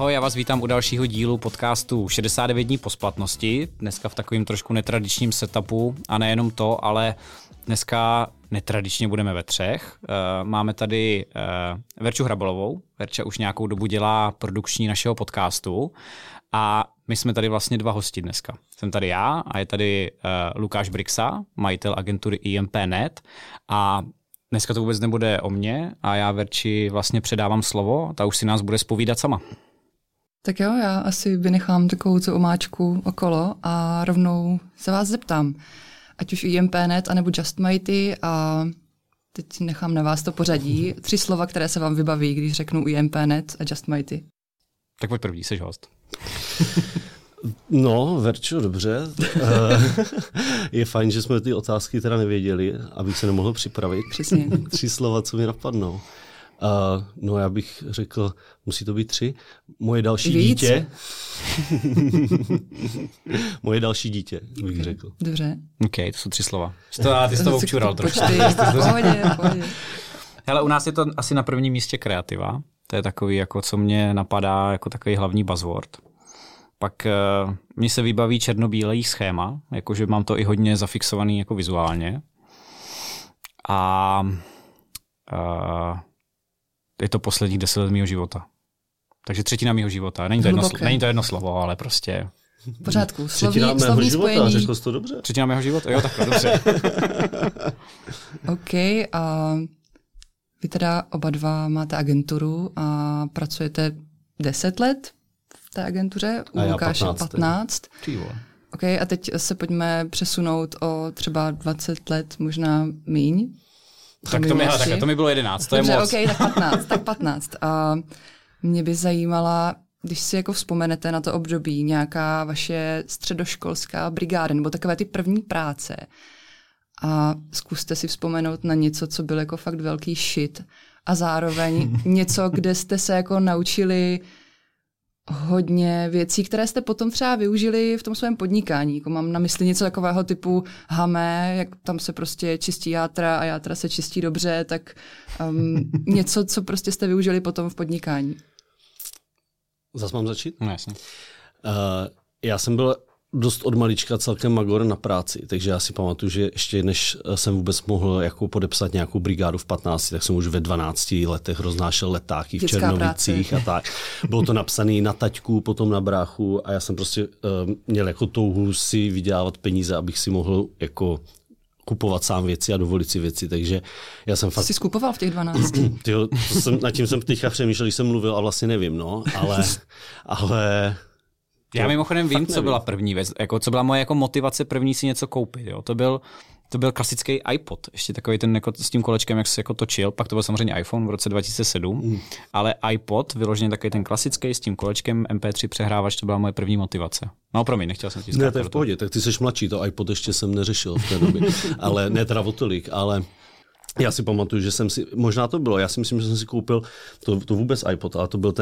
Ahoj, já vás vítám u dalšího dílu podcastu 69 dní po splatnosti. Dneska v takovým trošku netradičním setupu a nejenom to, ale dneska netradičně budeme ve třech. Máme tady Verču Hrabolovou. Verča už nějakou dobu dělá produkční našeho podcastu a my jsme tady vlastně dva hosti dneska. Jsem tady já a je tady Lukáš Bryksa, majitel agentury IMP.net a dneska to vůbec nebude o mně a já Verči vlastně předávám slovo, ta už si nás bude zpovídat sama. Tak jo, já asi vynechám takovou omáčku okolo a rovnou se vás zeptám. Ať už IMP.net anebo Just Mighty a teď nechám na vás to pořadí. 3 slova, které se vám vybaví, když řeknu IMP.net a Just Mighty. Tak pojď první, jsi host. No, Verčo, dobře. Je fajn, že jsme ty otázky teda nevěděli, abych se nemohl připravit. Přesně. 3 slova, co mi napadnou. No, já bych řekl, musí to být 3. Moje další dítě. Moje další dítě, bych řekl. Dobře. OK, to jsou 3 slova. Ty jsi to občural trošku. Pohodě. Hele, u nás je to asi na prvním místě kreativa. To je takový, jako co mě napadá, jako takový hlavní buzzword. Pak mně se vybaví černobílý schéma, jakože mám to i hodně zafixovaný jako vizuálně. A je to posledních 10 let mýho života. Takže 3/3 mýho života. Není to jedno slovo, ale prostě... V pořádku. Slovní spojení. Řekl jsi to dobře? 3/3 mého života? Jo, takhle, dobře. OK. A vy teda oba dva máte agenturu a pracujete 10 let v té agentuře. U Lukáše 15. OK, a teď se pojďme přesunout o třeba 20 let, možná míň. Tak to mi bylo 11, to dobře, je moc. Dobře, OK, tak 15. A mě by zajímala, když si jako vzpomenete na to období, nějaká vaše středoškolská brigáda, nebo takové ty první práce. A zkuste si vzpomenout na něco, co byl jako fakt velký shit. A zároveň něco, kde jste se jako naučili hodně věcí, které jste potom třeba využili v tom svém podnikání. Jako mám na mysli něco takového typu hamé, jak tam se prostě čistí játra a játra se čistí dobře, tak něco, co prostě jste využili potom v podnikání. Zas mám začít? No, jasně. Já jsem byl dost od malička celkem magor na práci, takže já si pamatuju, že ještě než jsem vůbec mohl jako podepsat nějakou brigádu v 15, tak jsem už ve 12 letech roznášel letáky v Černovicích a tak. Bylo to napsané na taťku, potom na bráchu a já jsem prostě měl jako touhu si vydělávat peníze, abych si mohl jako kupovat sám věci a dovolit si věci, takže já jsem fakt... Jsi skupoval v těch 12? Tyjo, nad tím jsem teďka přemýšlel, když jsem mluvil a vlastně nevím, no, ale... Já mimochodem vím, co byla první věc, jako co byla moje jako motivace první si něco koupit, jo. To byl klasický iPod, ještě takový ten jako s tím kolečkem, jak se jako točil, pak to byl samozřejmě iPhone v roce 2007, ale iPod, vyloženě takový ten klasický s tím kolečkem MP3 přehrávač, to byla moje první motivace. No promiň, nechtěl jsem ti zkrátit. Ne, to je v pohodě, tak ty jsi mladší, to iPod ještě jsem neřešil v té době, ale ne teda o tolik, ale... Já si pamatuju, že jsem si, možná to bylo, já si myslím, že jsem si koupil, to vůbec iPod, ale to byl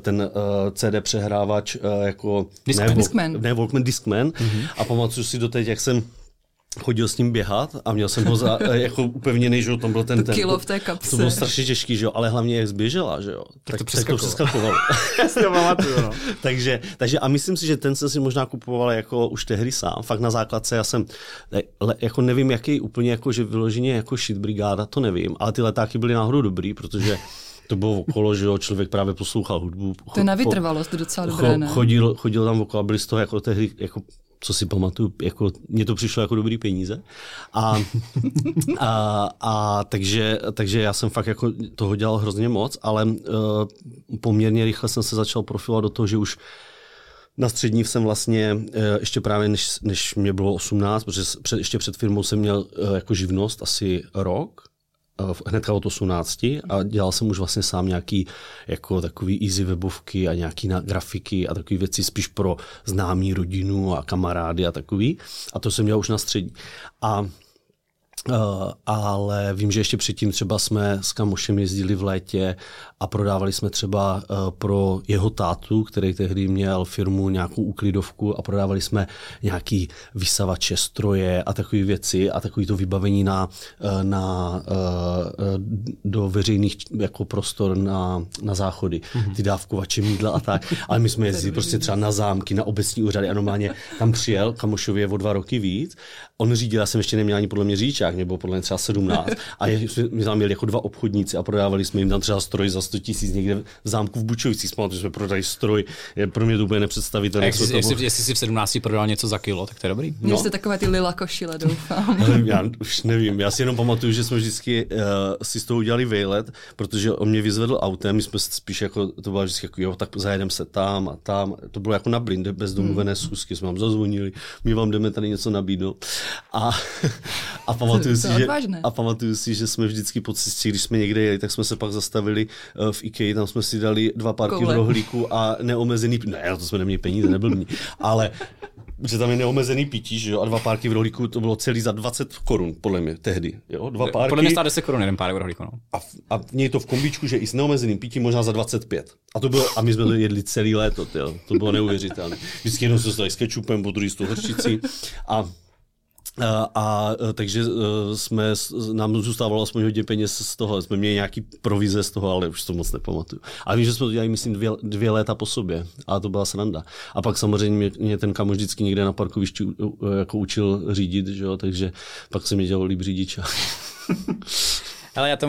ten CD přehrávač jako... Discman. Mm-hmm. A pamatuju si doteď, jak jsem chodil s ním běhat a měl jsem ho za, jako upevněný, že tam byl ten kilo v té kapse. To bylo strašně těžký, že jo, ale hlavně jak zběžela, že jo. Tak to přeskakovalo. Já si to pamatuju, no. takže a myslím si, že ten jsem si možná kupoval jako už tehdy sám, fakt na základce, já jsem jako nevím, jaký úplně jako, že vyloženě jako shit brigáda, to nevím, ale ty letáky byly náhodou dobrý, protože to bylo okolo, že jo, člověk právě poslouchal hudbu. To je na vytrvalost docela dobré, ne? Chodil tam okolo, byli z toho jako tehdy jako co si pamatuju, jako, mně to přišlo jako dobrý peníze. Takže já jsem fakt jako toho dělal hrozně moc, ale poměrně rychle jsem se začal profilovat do toho, že už na střední jsem vlastně, ještě právě než mě bylo 18, protože ještě před firmou jsem měl jako živnost asi rok, hnedka od 18 a dělal jsem už vlastně sám nějaký jako takový easy webovky a nějaký grafiky a takové věci spíš pro známí rodinu a kamarády a takový. A to jsem dělal už na střední. A Ale vím, že ještě předtím třeba jsme s kamošem jezdili v létě a prodávali jsme třeba pro jeho tátu, který tehdy měl firmu, nějakou uklidovku a prodávali jsme nějaký vysavače, stroje a takové věci a takový to vybavení do veřejných jako prostor na záchody. Ty dávkovače, mýdla a tak. Ale my jsme jezdili prostě třeba na zámky, na obecní úřady a normálně tam přijel kamošově o 2 roky víc. On řídil, já jsem ještě neměl ani podle mě řidičák, mě bylo podle mě třeba 17 a my tam měli jako 2 obchodníci a prodávali jsme jim tam třeba stroj za 100 000 někde v zámku v Bučovicích, protože jsme prodali stroj, je pro mě to úplně nepředstavitelné. Jestli si v 17 prodal něco za kilo, tak to je dobrý. No. Měli jste takové ty lila košile, doufám. Já už nevím, já si jenom pamatuju, že jsme vždycky si z toho udělali výlet, protože on mě vyzvedl autem, my jsme spíš jako, to bylo vždycky jako, jo, tak zajedeme se tam a tam, to bylo jako na blind, bez domluvené schůzky, jsme vám zazvonili, my vám jdeme tady něco nabídnout. A pamatuju si, že jsme vždycky po cestě, když jsme někde jeli, tak jsme se pak zastavili v IKEA, tam jsme si dali 2 párky v rohlíku a neomezený, ne, to jsme neměli peníze, neblbní, ale že tam je neomezený pití, že jo, a 2 párky v rohlíku, to bylo celý za 20 korun, podle mě, tehdy, jo, 2 párky. Podle mě stál 10 korun jeden párek v rohlíku, no. A měj to v kombičku, že i s neomezeným pitím možná za 25. A to bylo, a my jsme to jedli celý léto, tyjo, to bylo neuvěřitelné. Vždycky jednou se stali s kečupem, po druhý s tou horčicí takže nám zůstávalo aspoň hodně peněz z toho, jsme měli nějaký provize z toho, ale už to moc nepamatuju. A vím, že jsme to dělali, myslím, 2 léta po sobě a to byla sranda. A pak samozřejmě mě ten kamoš vždycky někde na parkovišti jako učil řídit, že jo? Takže pak se mi dělalo líp řidiča. Ale já to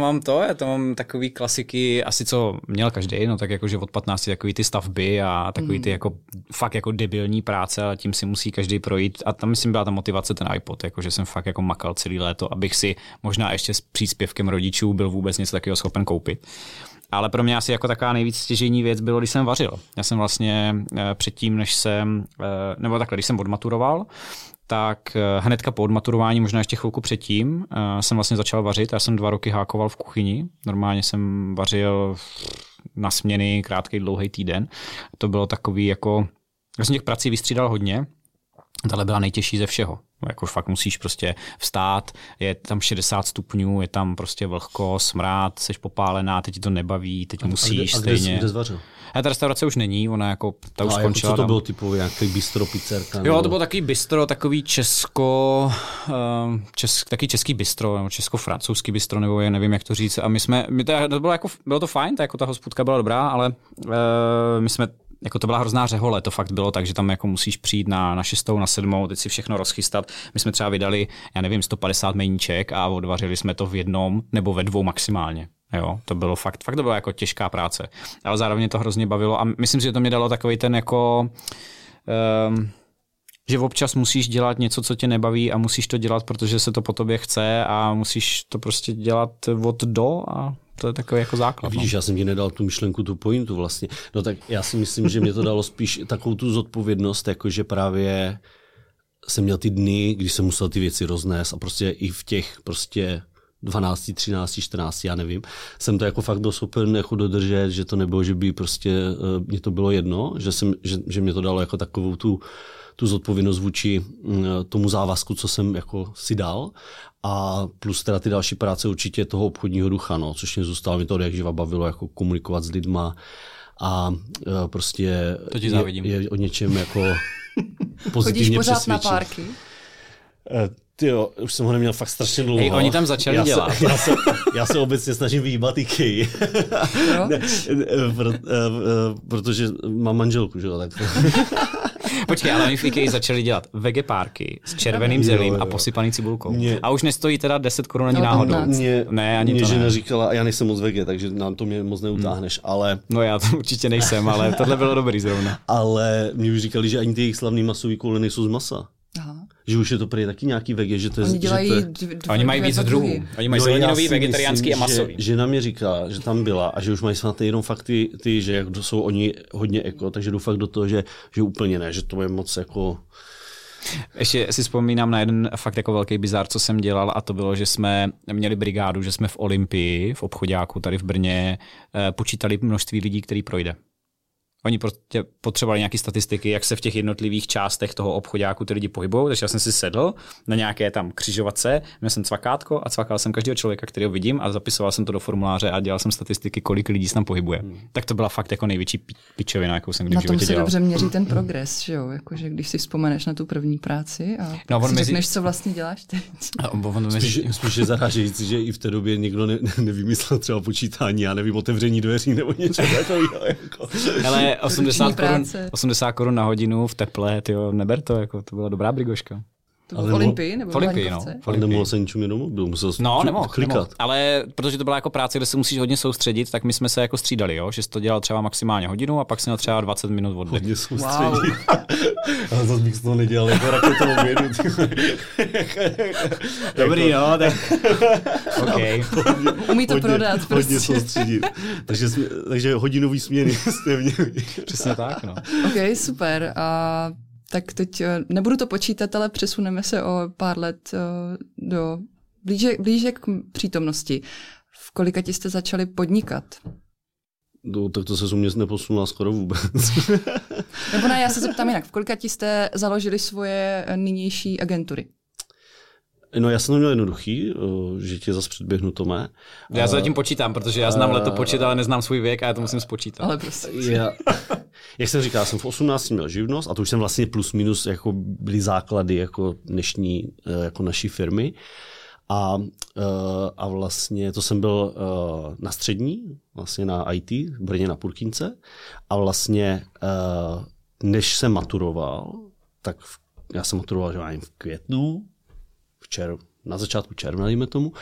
mám takový klasiky, asi co měl každý, no tak jakože od 15 takový ty stavby a takový ty jako fakt jako debilní práce, ale tím si musí každý projít a tam myslím byla ta motivace ten iPod, jakože jsem fakt jako makal celý léto, abych si možná ještě s příspěvkem rodičů byl vůbec něco takového schopen koupit. Ale pro mě asi jako taková nejvíc stěžejní věc bylo, když jsem vařil. Já jsem vlastně předtím, když jsem odmaturoval, tak hnedka po odmaturování, možná ještě chvilku předtím, jsem vlastně začal vařit. Já jsem 2 roky hákoval v kuchyni. Normálně jsem vařil na směny krátký, dlouhý týden. To bylo takový jako... Já jsem těch prací vystřídal hodně. Tahle byla nejtěžší ze všeho. Jako fakt musíš prostě vstát, je tam 60 stupňů, je tam prostě vlhko, smrád, seš popálená, teď ti to nebaví, teď musíš stejně. Kde jsi vařil? Ta restaurace už není, ona jako ta už skončila. Jako co to bylo typu, jaký bistro, pizzerka? Jo, nebo... to bylo takový bistro, takový český bistro, nebo česko-francouzský bistro, nebo je, nevím, jak to říct. A bylo to fajn, jako ta hospůdka byla dobrá, ale my jsme to byla hrozná řehole, to fakt bylo tak, že tam jako musíš přijít na 6., na 7., teď si všechno rozchystat. My jsme třeba vydali, já nevím, 150 meníček a odvařili jsme to v jednom nebo ve 2 maximálně. Jo, to bylo fakt to byla jako těžká práce. Ale zároveň to hrozně bavilo a myslím si, že to mě dalo takový ten jako... že občas musíš dělat něco, co tě nebaví a musíš to dělat, protože se to po tobě chce a musíš to prostě dělat od do a to je takový jako základ. Víš, já jsem ti nedal tu myšlenku, tu pointu vlastně. No tak já si myslím, že mě to dalo spíš takovou tu zodpovědnost, jakože právě jsem měl ty dny, když jsem musel ty věci roznést a prostě i v těch prostě 12, 13, 14, já nevím, jsem to jako fakt byl schopen jako dodržet, že to nebylo, že by prostě mě to bylo jedno, že mě to dalo jako takovou tu zodpovědnost vůči tomu závazku, co jsem jako si dal. A plus teda ty další práce určitě toho obchodního ducha, no, což mě zůstalo, mi to odjakživa bavilo jako komunikovat s lidma a prostě to ti závidím. Je o něčem jako pozitivně pořád přesvědčit. Na párky? Tyjo, už jsem ho neměl fakt strašně dlouho. Hej, oni tam začali dělat. Já se obecně snažím vyjíbat IKEA. Protože mám manželku, že jo, tak. Počkej, ale oni v IKEA začali dělat vegepárky s červeným zelím a posypaný cibulkou. A už nestojí teda 10 korun ani náhodou. Mě žena říkala, já nejsem moc vege, takže nám to mě moc neutáhneš, ale... No já to určitě nejsem, ale tohle bylo dobrý zrovna. Ale mě už říkali, že ani ty jejich slavný masový koule nejsou z masa. Aha. Že už je to prý taky nějaký vege, že to je... Oni mají víc druhů. Oni mají zeleninový, vegetariánský a masový. Žena mě říká, že tam byla a že už mají snad jenom fakt ty, že jak jsou oni hodně eko, takže jdu fakt do toho, že úplně ne, že to je moc jako... Ještě si vzpomínám na jeden fakt jako velký bizár, co jsem dělal a to bylo, že jsme měli brigádu, že jsme v Olympii, v obchodáku tady v Brně, počítali množství lidí, který projde. Oni prostě potřebovali nějaké statistiky, jak se v těch jednotlivých částech toho obchodáku ty lidi pohybujou. Takže já jsem si sedl na nějaké tam křižovatce, měl jsem cvakátko a cvakal jsem každého člověka, kterého vidím, a zapisoval jsem to do formuláře a dělal jsem statistiky, kolik lidí se tam pohybuje. Tak to byla fakt jako největší pičovina, jakou jsem kdy v životě dělal. Na tom se dobře měří ten progres, že jo? Jakože když si vzpomeneš na tu první práci a no, si řekneš, co vlastně děláš teď. Spíš je zarážející, že i v té době nikdo nevymyslel třeba počítání, já nevím, otevření dveří nebo něco takového. Jako. 80 korun na hodinu v teple, tyjo, neber to, jako, to byla dobrá brigoška. To bylo v Olympii? Nebo v Olympii, no. Nemohl se ničím jenom, byl musel klikat. Ale protože to byla jako práce, kde se musíš hodně soustředit, tak my jsme se jako střídali, jo? Že jsi to dělal třeba maximálně hodinu a pak si měl třeba 20 minut oddech. Hodně soustředit. Ale zase bych to nedělal jako raketovou vědu. Dobrý, jo, tak okay. Umí to prodat. Hodně soustředit. Takže hodinový směny jste měli. Přesně tak, no. Ok, super. Tak teď nebudu to počítat, ale přesuneme se o pár let do blíže k přítomnosti. V kolika ti jste začali podnikat? No, tak to se u mě neposunula skoro vůbec. Nebo ne, já se zeptám jinak. V kolika ti jste založili svoje nynější agentury? No, já jsem to měl jednoduchý, že tě zase předběhnu, Tomé. Já zatím počítám, protože já znám letopočet, ale neznám svůj věk a já to musím spočítat. Ale prostě. Jak jsem říkal, jsem v 18 měl živnost a to už jsem vlastně plus minus jako byly základy jako dnešní jako naší firmy. A vlastně to jsem byl na střední, vlastně na IT, v Brně na Purkyňce. A vlastně než jsem maturoval, tak já jsem maturoval, že v květnu, na začátku června, dejme tomu,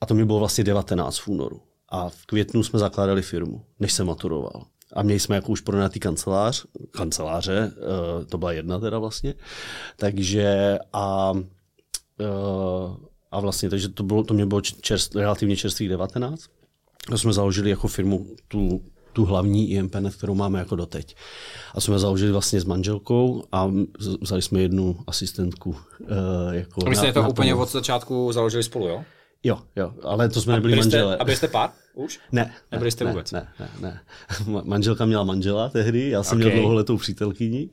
a to mi bylo vlastně 19 v únoru. A v květnu jsme zakládali firmu, než jsem maturoval. A měli jsme jako už pronajatý kanceláře, to byla jedna teda vlastně, takže a vlastně, takže to mě bylo relativně čerstvých 19. To jsme založili jako firmu, tu hlavní IMP.net, kterou máme jako doteď. A jsme založili vlastně s manželkou a vzali jsme jednu asistentku. Jako a vy jste to úplně od začátku založili spolu, jo? Jo, ale to jsme nebyli manželé. A byli jste pár už? Ne. Nebyli jste vůbec? Ne. Manželka měla manžela tehdy, já jsem měl dlouholetou přítelkyni.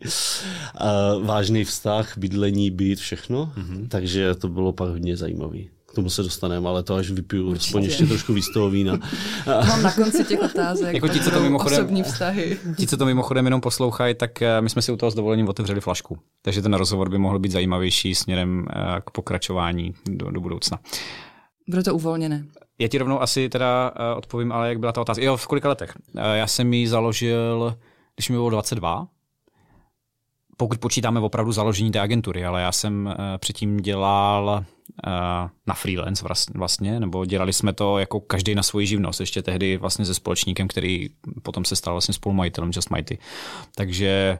Vážný vztah, bydlení, byt, všechno. Mm-hmm. Takže to bylo pak hodně zajímavý. K tomu se dostaneme, ale to až vypiju aspoň ještě trošku víc toho vína. Mám na konci těch otázek, jako osobní vztahy. Ti, co to mimochodem jenom poslouchají, tak my jsme si u toho s dovolením otevřeli flašku. Takže ten rozhovor by mohl být zajímavější směrem k pokračování do budoucna. Bylo to uvolněné. Já ti rovnou asi teda odpovím, ale jak byla ta otázka. Jo, v kolika letech? Já jsem ji založil, když mi bylo 22. Pokud počítáme opravdu založení té agentury, ale já jsem předtím dělal na freelance vlastně, nebo dělali jsme to jako každý na svoji živnost, ještě tehdy vlastně se společníkem, který potom se stal vlastně spolumajitelem Just Mighty. Takže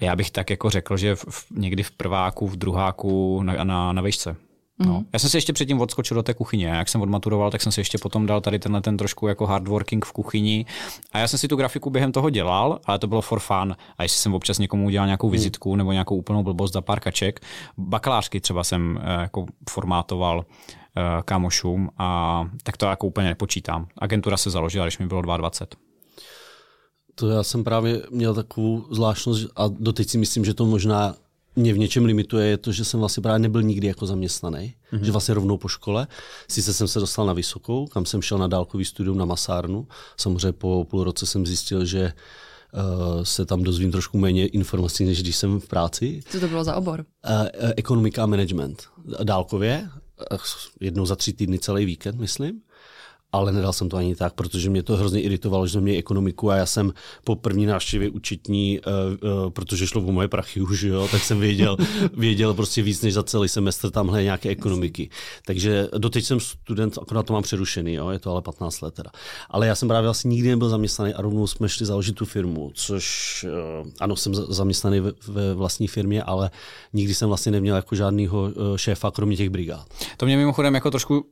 já bych tak jako řekl, že někdy v prváku, v druháku na vejšce. No. Já jsem si ještě předtím odskočil do té kuchyně. Jak jsem odmaturoval, tak jsem si ještě potom dal tady tenhle ten trošku jako hardworking v kuchyni. A já jsem si tu grafiku během toho dělal, ale to bylo for fun. A jestli jsem občas někomu udělal nějakou vizitku nebo nějakou úplnou blbost za pár kaček. Bakalářky třeba jsem jako formátoval kámošům, a tak to jako úplně nepočítám. Agentura se založila, když mi bylo 22. To já jsem právě měl takovou zvláštnost a doteď si myslím, že to možná mě v něčem limituje, je to, že jsem vlastně právě nebyl nikdy jako zaměstnaný, že vlastně rovnou po škole. Sice jsem se dostal na vysokou, kam jsem šel na dálkový studium na Masárnu. Samozřejmě po půl roce jsem zjistil, že se tam dozvím trošku méně informací, než když jsem v práci. Co to bylo za obor? Ekonomika a management. Dálkově, jednou za 3 týdny celý víkend, myslím. Ale nedal jsem to ani tak, protože mě to hrozně iritovalo, že jsem měl ekonomiku a já jsem po první návštěvě účetní, protože šlo o moje prachy už, jo, tak jsem věděl prostě víc než za celý semestr tamhle nějaké ekonomiky. Takže doteď jsem student, akorát to mám přerušený, jo, je to ale 15 let teda. Ale já jsem právě vlastně nikdy nebyl zaměstnaný a rovnou jsme šli založit tu firmu, což ano, jsem zaměstnaný ve vlastní firmě, ale nikdy jsem vlastně neměl jako žádnýho šéfa, kromě těch brigád. To mě mimochodem jako trošku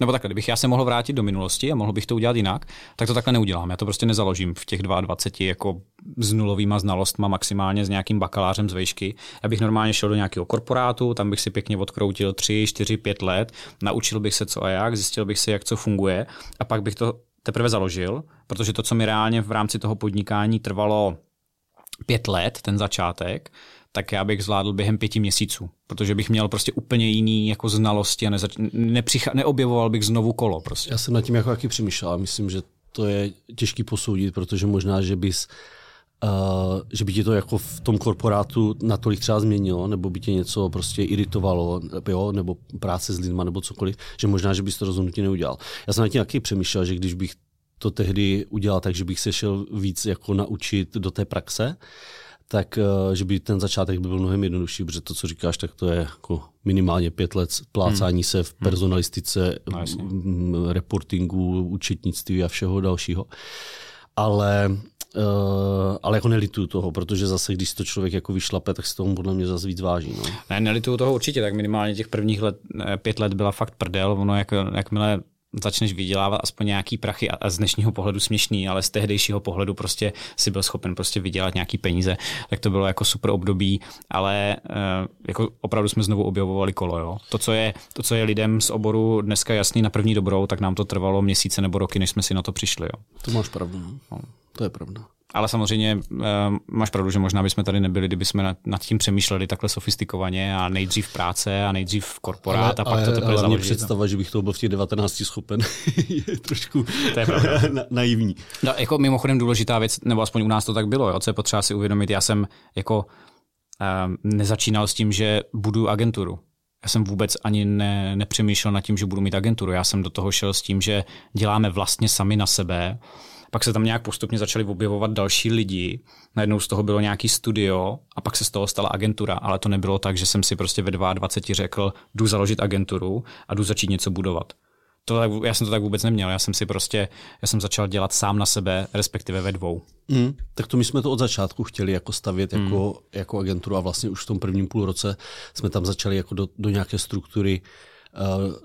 nebo takhle, kdybych já se mohl vrátit do minulosti a mohl bych to udělat jinak, tak to takhle neudělám. Já to prostě nezaložím v těch 22 jako s nulovýma znalostma, maximálně s nějakým bakalářem z vejšky. Já bych normálně šel do nějakého korporátu, tam bych si pěkně odkroutil 3, 4, 5 let, naučil bych se co a jak, zjistil bych si, jak co funguje a pak bych to teprve založil, protože to, co mi reálně v rámci toho podnikání trvalo 5 let, ten začátek, tak já bych zvládl během 5 měsíců, protože bych měl prostě úplně jiný jako znalosti a neobjevoval bych znovu kolo. Prostě. Já jsem nad tím jako taky přemýšlel a myslím, že to je těžký posoudit, protože možná, že bys že by ti to jako v tom korporátu natolik třeba změnilo, nebo by tě něco prostě iritovalo, jo, nebo práce s lidma, nebo cokoliv, že možná, že bys to rozhodnutí neudělal. Já jsem na tím taky přemýšlel, že když bych to tehdy udělal tak, že bych se šel víc jako naučit do té praxe, tak že by ten začátek byl mnohem jednodušší, protože to, co říkáš, tak to je jako minimálně 5 let plácání se v personalistice, reportingu, účetnictví a všeho dalšího. Ale jako nelituju toho, protože zase, když to člověk jako vyšlape, tak se tomu podle mě zase víc váží. No. Ne, nelituju toho určitě, tak minimálně těch prvních 5 let byla fakt prdel, ono jakmile začneš vydělávat aspoň nějaký prachy a z dnešního pohledu směšný, ale z tehdejšího pohledu prostě si byl schopen prostě vydělat nějaký peníze, tak to bylo jako super období, ale jako opravdu jsme znovu objevovali kolo. Jo? To, co je lidem z oboru dneska jasný na první dobrou, tak nám to trvalo měsíce nebo roky, než jsme si na to přišli. Jo? To máš pravdu. No. To je pravda. Ale samozřejmě máš pravdu, že možná bychom tady nebyli, kdybychom nad tím přemýšleli takhle sofistikovaně a nejdřív práce a nejdřív korporát a pak to teprve založit. Ale mě představa, že bych toho byl v těch 19 schopen, je trošku naivní. No, jako mimochodem důležitá věc, nebo aspoň u nás to tak bylo, jo, co je potřeba si uvědomit. Já jsem jako nezačínal s tím, že budu agenturu. Já jsem vůbec ani nepřemýšlel nad tím, že budu mít agenturu. Já jsem do toho šel s tím, že děláme vlastně sami na sebe. Pak se tam nějak postupně začali objevovat další lidi. Najednou z toho bylo nějaký studio a pak se z toho stala agentura. Ale to nebylo tak, že jsem si prostě ve 22 řekl, jdu založit agenturu a jdu začít něco budovat. Já jsem to tak vůbec neměl. Já jsem začal dělat sám na sebe, respektive ve 2. Tak to my jsme to od začátku chtěli jako stavět jako agenturu a vlastně už v tom prvním půlroce jsme tam začali jako do nějaké struktury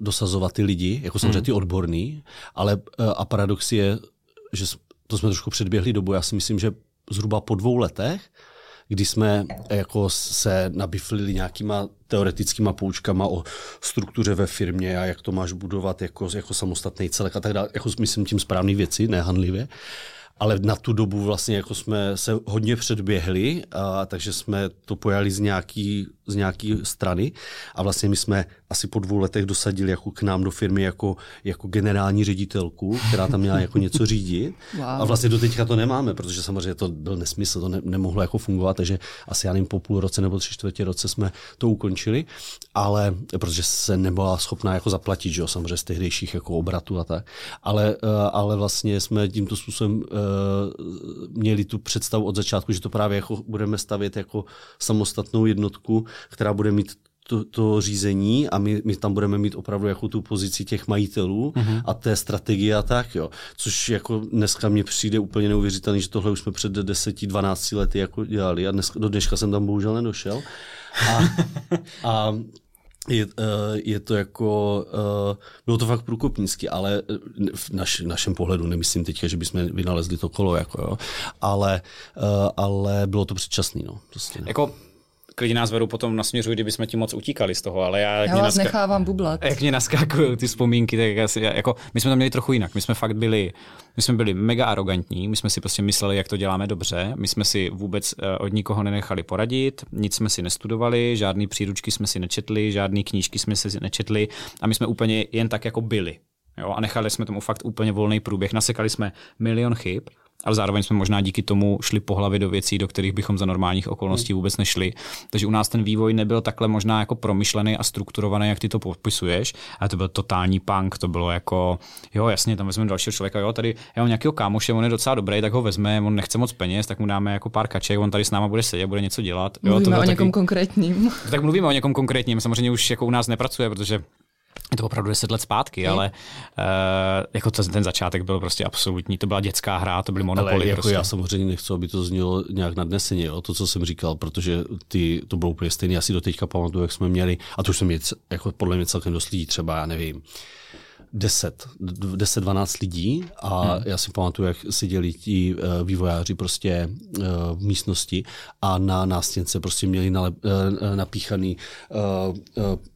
dosazovat ty lidi, jako samozřejmě ty odborný, ale a paradox je, že to jsme trošku předběhli dobu. Já si myslím, že zhruba po 2 letech, kdy jsme jako se nabiflili nějakýma teoretickýma poučkama o struktuře ve firmě a jak to máš budovat jako samostatný celek a tak dále, jako myslím tím správný věci, nehanlivě. Ale na tu dobu vlastně jako jsme se hodně předběhli, a takže jsme to pojali z nějaký strany a vlastně my jsme asi po 2 letech dosadili jako k nám do firmy jako generální ředitelku, která tam měla jako něco řídit. Wow. A vlastně do teďka to nemáme, protože samozřejmě to byl nesmysl, to nemohlo jako fungovat, takže asi já nevím, po 1,5 roku nebo 3/4 roku jsme to ukončili, ale protože se nebyla schopná jako zaplatit, že jo, samozřejmě z tehdejších jako obratů a tak. Ale vlastně jsme tímto způsobem měli tu představu od začátku, že to právě jako budeme stavět jako samostatnou jednotku, která bude mít to řízení a my tam budeme mít opravdu jako tu pozici těch majitelů a té strategie a tak, jo. Což jako dneska mně přijde úplně neuvěřitelný, že tohle už jsme před 10-12 lety jako dělali a do dneška jsem tam bohužel nedošel. A je to jako, bylo to fakt průkopnický, ale v našem pohledu, nemyslím teďka, že bychom vynalezli to kolo, jako jo, ale bylo to předčasný, no. Prostě, jako klidně nás vedou potom nasměřují, kdybychom ti moc utíkali z toho, ale já vás nechávám bublat. Jak mě naskakují ty vzpomínky, tak asi, jako my jsme to měli trochu jinak. My jsme byli mega arrogantní, my jsme si prostě mysleli, jak to děláme dobře, my jsme si vůbec od nikoho nenechali poradit, nic jsme si nestudovali, žádný příručky jsme si nečetli, žádný knížky jsme si nečetli a my jsme úplně jen tak jako byli. Jo? A nechali jsme tomu fakt úplně volný průběh, nasekali jsme milion chyb, ale zároveň jsme možná díky tomu šli po hlavě do věcí, do kterých bychom za normálních okolností vůbec nešli. Takže u nás ten vývoj nebyl takhle možná jako promyšlený a strukturovaný, jak ty to popisuješ, ale to byl totální punk, to bylo jako, jo jasně, tam vezmeme dalšího člověka, jo, tady já mám nějakého kámoše, on je docela dobrý, tak ho vezmeme, on nechce moc peněz, tak mu dáme jako pár kaček, on tady s náma bude sedět, bude něco dělat. Jo, mluvíme o někom konkrétním. Tak mluvíme o někom konkrétním, samozřejmě už jako u nás nepracuje, protože je to opravdu 10 let zpátky, ale jako ten začátek byl prostě absolutní. To byla dětská hra, to byly Monopoly. Ale jako prostě. Já samozřejmě nechci, aby to znělo nějak nadneseně, jo, to, co jsem říkal, protože to bylo úplně stejné. Já si do teďka pamatuju, jak jsme měli, a to už jsem měl, jako podle mě celkem dost lidí, třeba, já nevím, 10-12 lidí a já si pamatuju, jak seděli ti vývojáři prostě v místnosti a na nástěnce prostě měli napíchaný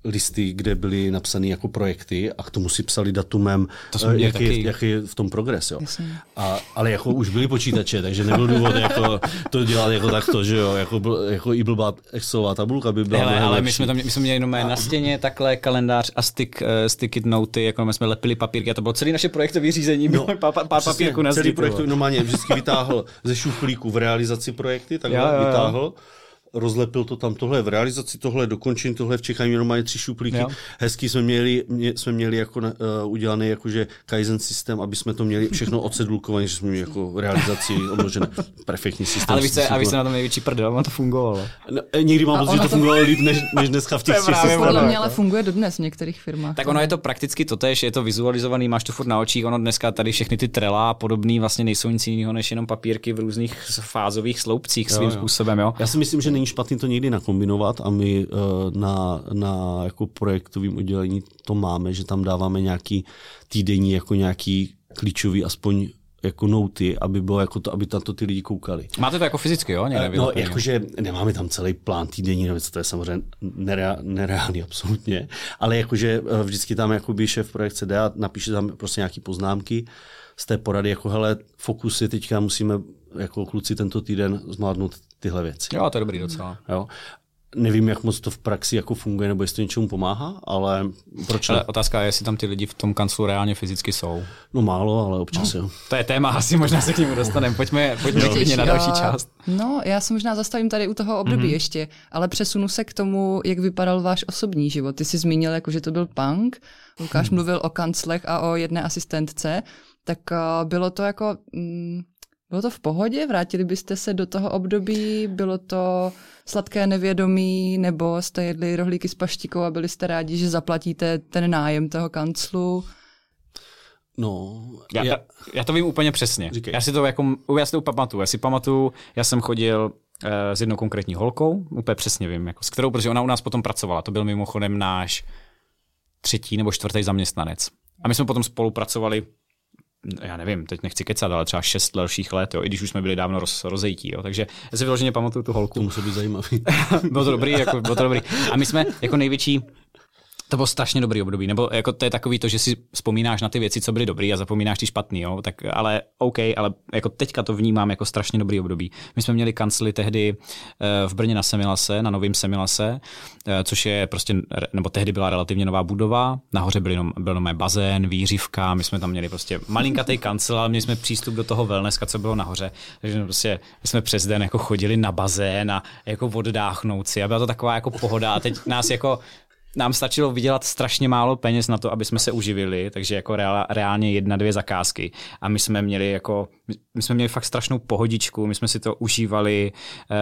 listy, kde byly napsané jako projekty a k tomu si psali datumem, jaký je v tom progres. Jo. Ale jako už byly počítače, takže nebyl důvod jako to dělat jako takto, že jo, jako i blbá Excelová tabulka by byla nejlepší. Ale my jsme měli jenom na stěně takhle kalendář a sticky noty, jako my jsme lepili papírky a to bylo celý naše projektové řízení, bylo pár papírků na zdi. Celý projekt normálně vždycky vytáhl ze šuflíku v realizaci projekty, tak vytáhl. Rozlepil to tam, tohle v realizaci, tohle dokončení, tohle v Čechách normálně 3 šuplíky. Jo. Hezký jsme měli jako udělaný jakože Kaizen systém, aby jsme to měli všechno odsedlukované, že jsme měli jako realizaci odložené. Perfektní systém. A vy jste na tom největší prdel, ono to fungovalo. No, někdy mám pocit, že to fungovalo líp než dneska v těch systémech. Podle mě ale funguje dodnes v některých firmách. Tak ono je to prakticky totéž, je to vizualizovaný, máš to furt na očích, ono dneska tady všechny ty trela a podobný vlastně nejsou nic jiného než jenom papírky v různých fázových sloupcích svým způsobem, jo. Já si myslím, že není špatný to někdy nakombinovat a my na jako projektovým oddělení to máme, že tam dáváme nějaký týdenní, jako nějaký klíčový aspoň jako noty, aby bylo jako to, aby tato ty lidi koukali. Máte to jako fyzicky, jo? No, jakože nemáme tam celý plán týdenní, no, to je samozřejmě nereálný absolutně, ale jakože vždycky tam jakoby šéf projekce jde a napíše tam prostě nějaký poznámky z té porady, jako hele, fokus je teďka, musíme jako kluci tento týden zvládnout tyhle věci. Jo, to je dobrý docela. Jo. Nevím, jak moc to v praxi jako funguje, nebo jestli to něčemu pomáhá, ale proč ne? Ale otázka je, jestli tam ty lidi v tom kanclu reálně fyzicky jsou. No málo, ale občas jo. To je téma, asi možná se k němu dostaneme. Pojďme na další část. No, já se možná zastavím tady u toho období ještě, ale přesunu se k tomu, jak vypadal váš osobní život. Ty jsi zmínil, jako, že to byl punk, Lukáš mluvil o kanclech a o jedné asistentce, tak bylo to jako... Bylo to v pohodě? Vrátili byste se do toho období? Bylo to sladké nevědomí? Nebo jste jedli rohlíky s paštikou a byli jste rádi, že zaplatíte ten nájem toho kanclu? No, já to vím úplně přesně. Říkej. Já si to pamatuju. Já jsem chodil s jednou konkrétní holkou, úplně přesně vím, jako, s kterou, protože ona u nás potom pracovala. To byl mimochodem náš 3. nebo 4. zaměstnanec. A my jsme potom spolupracovali, já nevím, teď nechci kecat, ale třeba 6 dalších let, jo, i když už jsme byli dávno rozejtí. Jo, takže já si vyloženě pamatuju tu holku. To musí být zajímavý. Bylo to dobrý. A my jsme jako největší, to bylo strašně dobrý období, nebo jako to je takový to, že si vzpomínáš na ty věci, co byly dobrý a zapomínáš ty špatný, jo, tak ale OK, ale jako teďka to vnímám jako strašně dobrý období. My jsme měli kancly tehdy v Brně na Semilase, na novém Semilase, což je prostě, nebo tehdy byla relativně nová budova, nahoře byl jenom bazén, výřivka, my jsme tam měli prostě malinkatej kancel, ale měli jsme přístup do toho wellnesska, co bylo nahoře, takže prostě my jsme přes den jako chodili na bazén a jako oddáchnout si a byla to taková jako pohoda a teď nám stačilo vydělat strašně málo peněz na to, aby jsme se uživili, takže jako reálně 1-2 zakázky. A my jsme měli fakt strašnou pohodičku, my jsme si to užívali,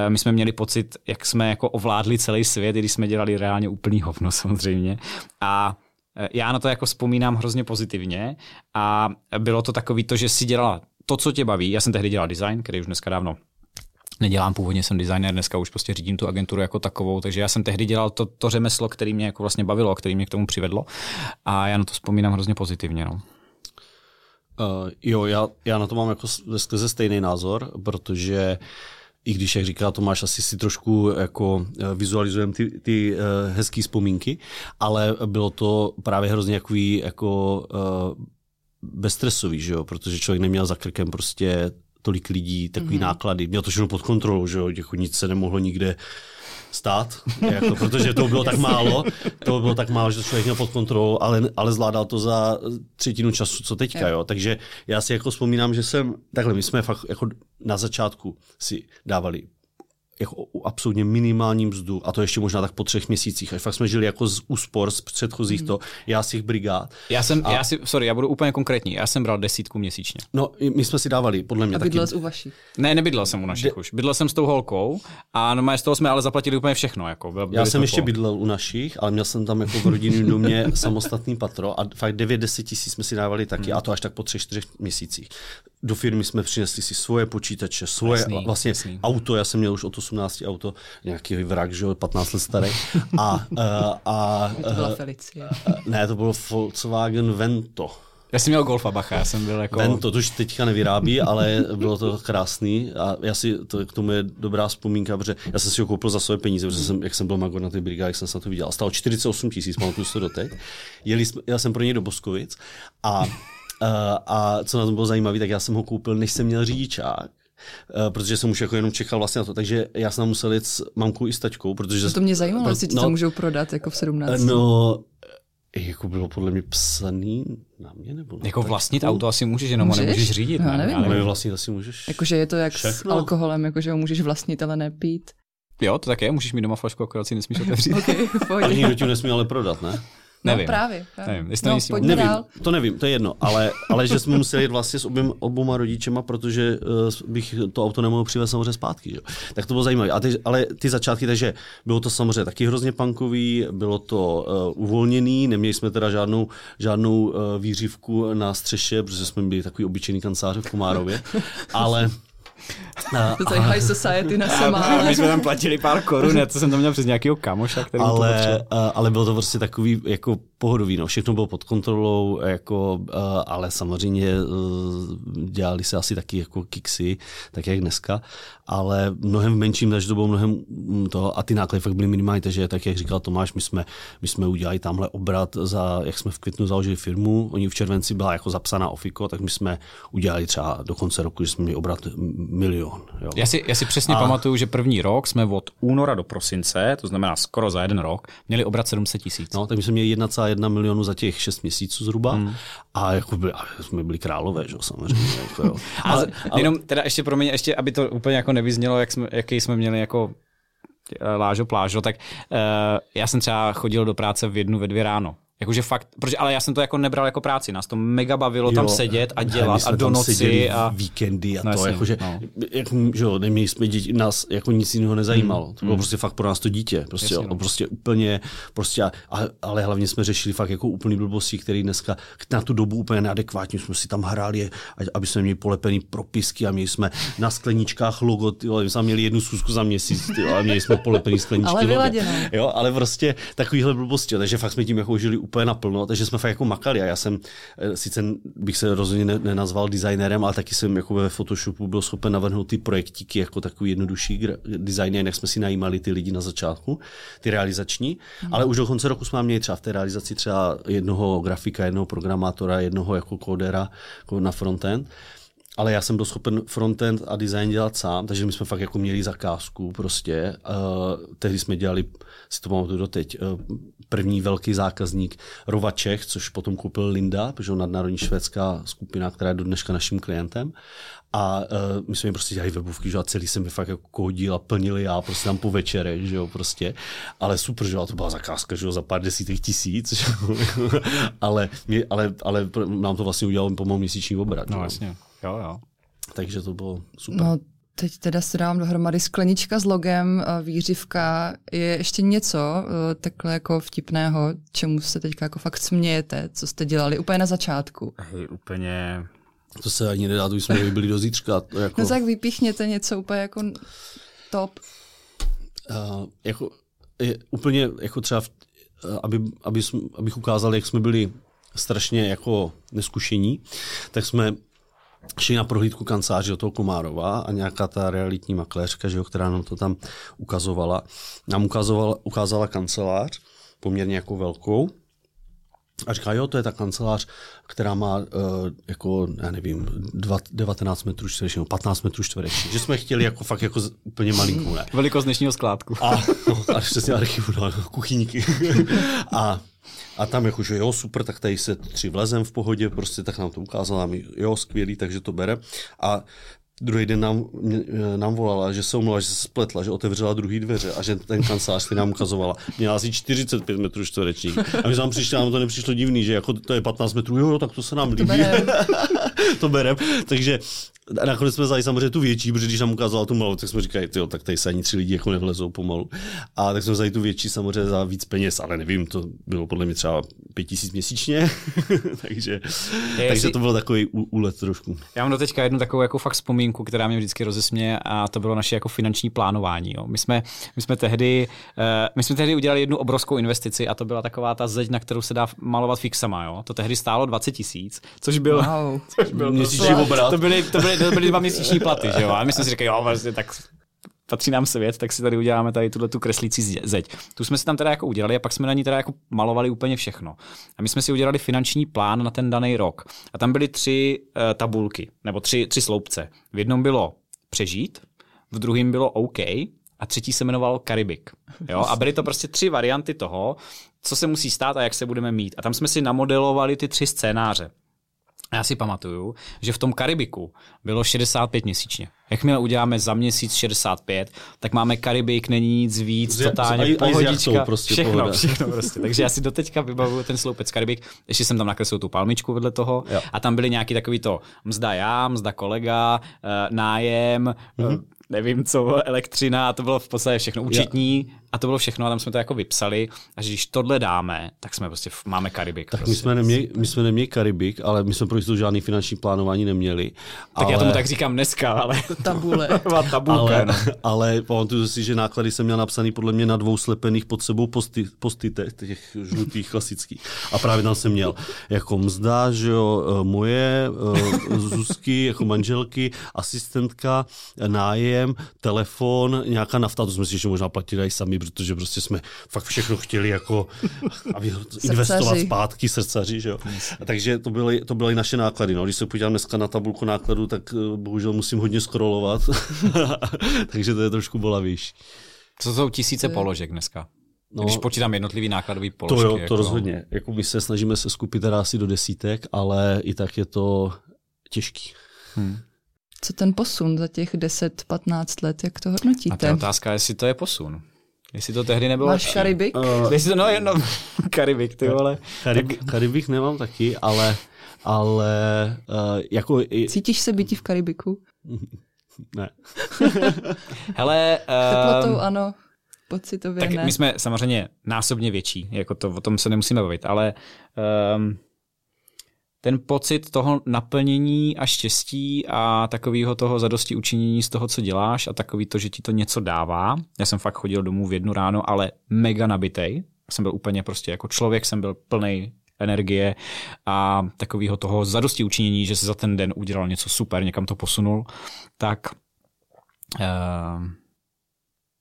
my jsme měli pocit, jak jsme jako ovládli celý svět, i když jsme dělali reálně úplný hovno samozřejmě. A já na to jako vzpomínám hrozně pozitivně a bylo to takový to, že si dělala to, co tě baví. Já jsem tehdy dělal design, který už dneska dávno nedělám, původně jsem designer, dneska už prostě řídím tu agenturu jako takovou, takže já jsem tehdy dělal to řemeslo, který mě jako vlastně bavilo, který mě k tomu přivedlo a já na to vzpomínám hrozně pozitivně. No. Já na to mám jako skrze stejný názor, protože i když, jak říká Tomáš, asi si trošku jako vizualizujeme ty hezký vzpomínky, ale bylo to právě hrozně jako bezstresový, že jo? Protože člověk neměl za krkem prostě tolik lidí, takový náklady. Měl to všechno pod kontrolou, že jo, jako nic se nemohlo nikde stát, jako, protože to bylo tak málo, že to člověk měl pod kontrolou, ale zvládal to za 1/3 času, co teďka, jo. Takže já si jako vzpomínám, že my jsme fakt jako na začátku si dávali jako absolutně minimální mzdu, a to ještě možná tak po 3 měsících. Až fakt jsme žili jako z úspor z předchozích to, já z těch brigád. Já budu úplně konkrétní, já jsem bral 10 měsíčně. No, my jsme si dávali, podle mě taky. A bydlel jsi u vašich? Ne, nebydlel jsem u našich už. Bydlel jsem s tou holkou a no, z toho jsme ale zaplatili úplně všechno. Jako, já jsem ještě bydlel u našich, ale měl jsem tam jako v rodinném domě samostatný patro a fakt 9-10 tisíc jsme si dávali taky, a to až tak po 3-4 měsících. Do firmy jsme přinesli si svoje počítače, svoje jasný. Auto, já jsem měl už od 18 auto, nějaký vrak, že jo, 15 let starý. To byla Felicia. Ne, to bylo Volkswagen Vento. Já jsem měl Golfa, bacha, já jsem byl jako... Vento, to už teďka nevyrábí, ale bylo to krásný a já si, to, k tomu je dobrá vzpomínka, protože já jsem si ho koupil za své peníze, protože jsem, jak jsem byl magor na té brigádě, jak jsem se na to viděl. A stalo 48 000, mám tu se doteď. Já jsem pro něj do Boskovic a co na tom bylo zajímavé, tak já jsem ho koupil, než jsem měl řidičák, protože jsem už jako jenom čekal vlastně na to, takže já jsem musel jít s mamkou i s taťkou, protože... To mě zajímalo, jestli ti to můžou prodat jako v 17. No, jako bylo podle mě psaný na mě, nebo... Na jako vlastnit auto asi můžeš, jenom můžeš? Nemůžeš řídit. No, nevím. Ale vlastnit asi můžeš. Jakože je to jak všechno. S alkoholem, jakože ho můžeš vlastnit, ale nepít. Jo, to tak je, můžeš mít doma flašku, akorát si nesmíš otevřít. Okay, a nikdo ti nesmí ale prodat, ne? Nevím. No, právě. Nevím, to je jedno, ale že jsme museli jít vlastně s oboma rodičema, protože bych to auto nemohl přivést samozřejmě zpátky. Jo. Tak to bylo zajímavé. Ale ty začátky, takže bylo to samozřejmě taky hrozně punkový, bylo to uvolněný, neměli jsme teda žádnou výřivku na střeše, protože jsme byli takový obyčejný kanceláře v Komárově, ale... To tady high society na Semáře. My jsme tam platili pár korun, já to jsem tam měl přes nějakého kamoša, který ale bylo to prostě takový jako pohodový, no. Všechno bylo pod kontrolou, jako, ale samozřejmě dělali se asi taky jako kiksy, tak jak dneska, ale mnohem v menším, takže to bylo mnohem toho, a ty náklady fakt byly minimální, takže tak jak říkal Tomáš, my jsme udělali tamhle obrat, jak jsme v květnu založili firmu, oni v červenci byla jako zapsaná ofiko, tak my jsme udělali třeba do konce roku, že jsme měli obrat 1 milion. Jo. Já si přesně pamatuju, že první rok jsme od února do prosince, to znamená skoro za jeden rok, měli obrat 700 000. No, tak my jsme měli 1,1 milionu za těch 6 měsíců zhruba a jako jsme byli králové, že, samozřejmě. Jako, jo. ale jenom teda ještě pro mě, ještě, aby to úplně jako nevyznělo, jaký jsme měli jako lážo plážo, tak já jsem třeba chodil do práce v 1, ve 2 ráno. Jakože fakt, protože, ale já jsem to jako nebral jako práci, nás to mega bavilo, jo, tam sedět a dělat a do noci a víkendy a no, to jasný, jakože že jo, neměli jsme děti, nás jako nic jiného nezajímalo. To bylo prostě fakt pro nás to dítě, prostě jasný, prostě úplně prostě ale hlavně jsme řešili fakt jako úplný blbosti, který dneska na tu dobu úplně neadekvátní, jsme si tam hráli, aby jsme měli polepený propisky a měli jsme na skleničkách logo, my jsme měli jednu schůzku za měsíc, a měli jsme polepený skleničky. Ale vyladěné. Jo, ale prostě takovýhle blbosti, takže fakt jsme tím jako žili úplně naplno, takže jsme fakt jako makali a já jsem, sice bych se rozhodně nenazval designérem, ale taky jsem jako ve Photoshopu byl schopen navrhnout ty projektíky jako takový jednodušší design, jak jsme si najímali ty lidi na začátku, ty realizační, ale už do konce roku jsme měli třeba v té realizaci třeba jednoho grafika, jednoho programátora, jednoho jako kodera jako na frontend. Ale já jsem byl schopen frontend a design dělat sám, takže my jsme fakt jako měli zakázku prostě. Tehdy jsme dělali, si to pamatuju doteď, první velký zákazník Rovaček, což potom koupil Linda, protože nadnárodní švédská skupina, která je do dneška naším klientem. A my jsme jim prostě dělali webovky, že a celý jsem je fakt jako kodil a plnil já prostě tam po večerech, že jo, prostě. Ale super, že jo, to byla zakázka, že jo, za pár desítek tisíc, že jo. ale nám to vlastně udělalo pomalu měsíční obrat. No jasně. Jo. Takže to bylo super. No, teď teda se dám dohromady sklenička s logem, výřivka, je ještě něco takhle jako vtipného, čemu se teďka jako fakt smějete, co jste dělali úplně na začátku. Hej, úplně... To se ani nedá, to bychom byli do zítřka. Jako... No tak vypíchněte něco úplně jako top. Jako, úplně jako třeba, abych ukázal, jak jsme byli strašně jako neskušení, tak jsme šli na prohlídku kanceláři do toho Komárova a nějaká ta realitní makléřka, že jo, která nám to tam ukazovala. Nám ukázala kancelář, poměrně jako velkou, a říká, jo, to je ta kancelář, která má jako, já nevím, 19 metrů čtverečních, 15 metrů čtverečních. Že jsme chtěli jako fakt jako úplně malinkou, ne? Velikost dnešního skládku. A přesně archivu, no, kuchyníky. A tam jako, že jo, super, tak tady se 3 vlezem v pohodě, prostě tak nám to ukázala, jo, skvělý, takže to bere. A druhý den nám volala, že se omluvila, že se spletla, že otevřela druhý dveře a že ten kancelář, který nám ukazovala, měla asi 45 metrů čtverečních. A my jsme tam přišli, nám to nepřišlo divný, že jako to je 15 metrů, jo, tak to se nám líbí. To berem. Takže nakonec jsme vzali samozřejmě tu větší, protože když nám ukázovala tu malou, tak jsme říkali, tyjo, tak tady se ani 3 lidi jako nevlezou pomalu. A tak jsme vzali tu větší samozřejmě za víc peněz, ale nevím, to bylo podle mě třeba 5000 měsíčně, takže to bylo takový úlet trošku. Já mám do teďka jednu takovou jako fakt vzpomínku, která mě vždycky rozesměje, a to bylo naše jako finanční plánování. Jo. My jsme tehdy udělali jednu obrovskou investici, a to byla taková ta zeď, na kterou se dá malovat fixama. Jo. To tehdy stálo 20 000, což byl měsíční obrat. To byly 2 měsíční platy. Že jo? A my jsme si říkali, jo, vlastně tak patří nám svět, tak si tady uděláme tady tuhle tu kreslící zeď. Tu jsme si tam teda jako udělali a pak jsme na ní teda jako malovali úplně všechno. A my jsme si udělali finanční plán na ten daný rok. A tam byly 3 tabulky, nebo 3 sloupce. V jednom bylo přežít, v druhém bylo OK a třetí se jmenoval Karibik. Jo? A byly to prostě 3 varianty toho, co se musí stát a jak se budeme mít. A tam jsme si namodelovali ty 3 scénáře. Já si pamatuju, že v tom Karibiku bylo 65 měsíčně. Jakmile uděláme za měsíc 65, tak máme Karibik, není nic víc, totálně pohodička, prostě všechno prostě. Takže já si doteďka vybavuju ten sloupec Karibik, ještě jsem tam nakreslil tu palmičku vedle toho, jo. A tam byly nějaký takový to mzda já, mzda kolega, nájem, nevím co, elektřina, a to bylo v podstatě všechno účetní, a to bylo všechno, a tam jsme to jako vypsali, a když tohle dáme, tak jsme prostě máme Karibik. Tak prostě. My jsme neměli Karibik, ale my jsme prostě žádný finanční plánování neměli. Tak ale... já tomu tak říkám dneska, ale... Tabulka. Ale pamatuju si, že náklady jsem měl napsaný podle mě na 2 slepených pod sebou posty těch žlutých klasických. A právě tam jsem měl jako mzda, že jo, moje, Zuzky, jako manželky, asistentka, nájem, telefon, nějaká nafta, to jsme si ještě možná platili i sami, protože prostě jsme fakt všechno chtěli jako investovat zpátky, srdcaři, že jo. A takže to byly naše náklady. No. Když se podívám dneska na tabulku nákladů, tak bohužel musím hodně scrollovat, takže to je trošku bolavější. Co jsou tisíce položek dneska? No, když počítám jednotlivý nákladový položky. To jo, to rozhodně. Jako my se snažíme se skupit teda asi do 10, ale i tak je to těžký. Co ten posun za těch 10-15 let, jak to hodnotíte? A to je otázka, jestli to je posun. Jestli to tehdy nebylo... Máš Karibik? Jestli to, no jenom Karibik, ty vole. Karibik nemám taky, ale jako... Cítíš se býti v Karibiku? Ne. Hele... Teplotou ano, pocitově tak ne. Tak my jsme samozřejmě násobně větší, jako to, o tom se nemusíme bavit, ale... ten pocit toho naplnění a štěstí a takového toho zadosti učinění z toho, co děláš, a takový to, že ti to něco dává. Já jsem fakt chodil domů v 1 ráno, ale mega nabitej. Jsem byl úplně prostě jako člověk, jsem byl plnej energie a takového toho zadosti učinění, že se za ten den udělal něco super, někam to posunul. Tak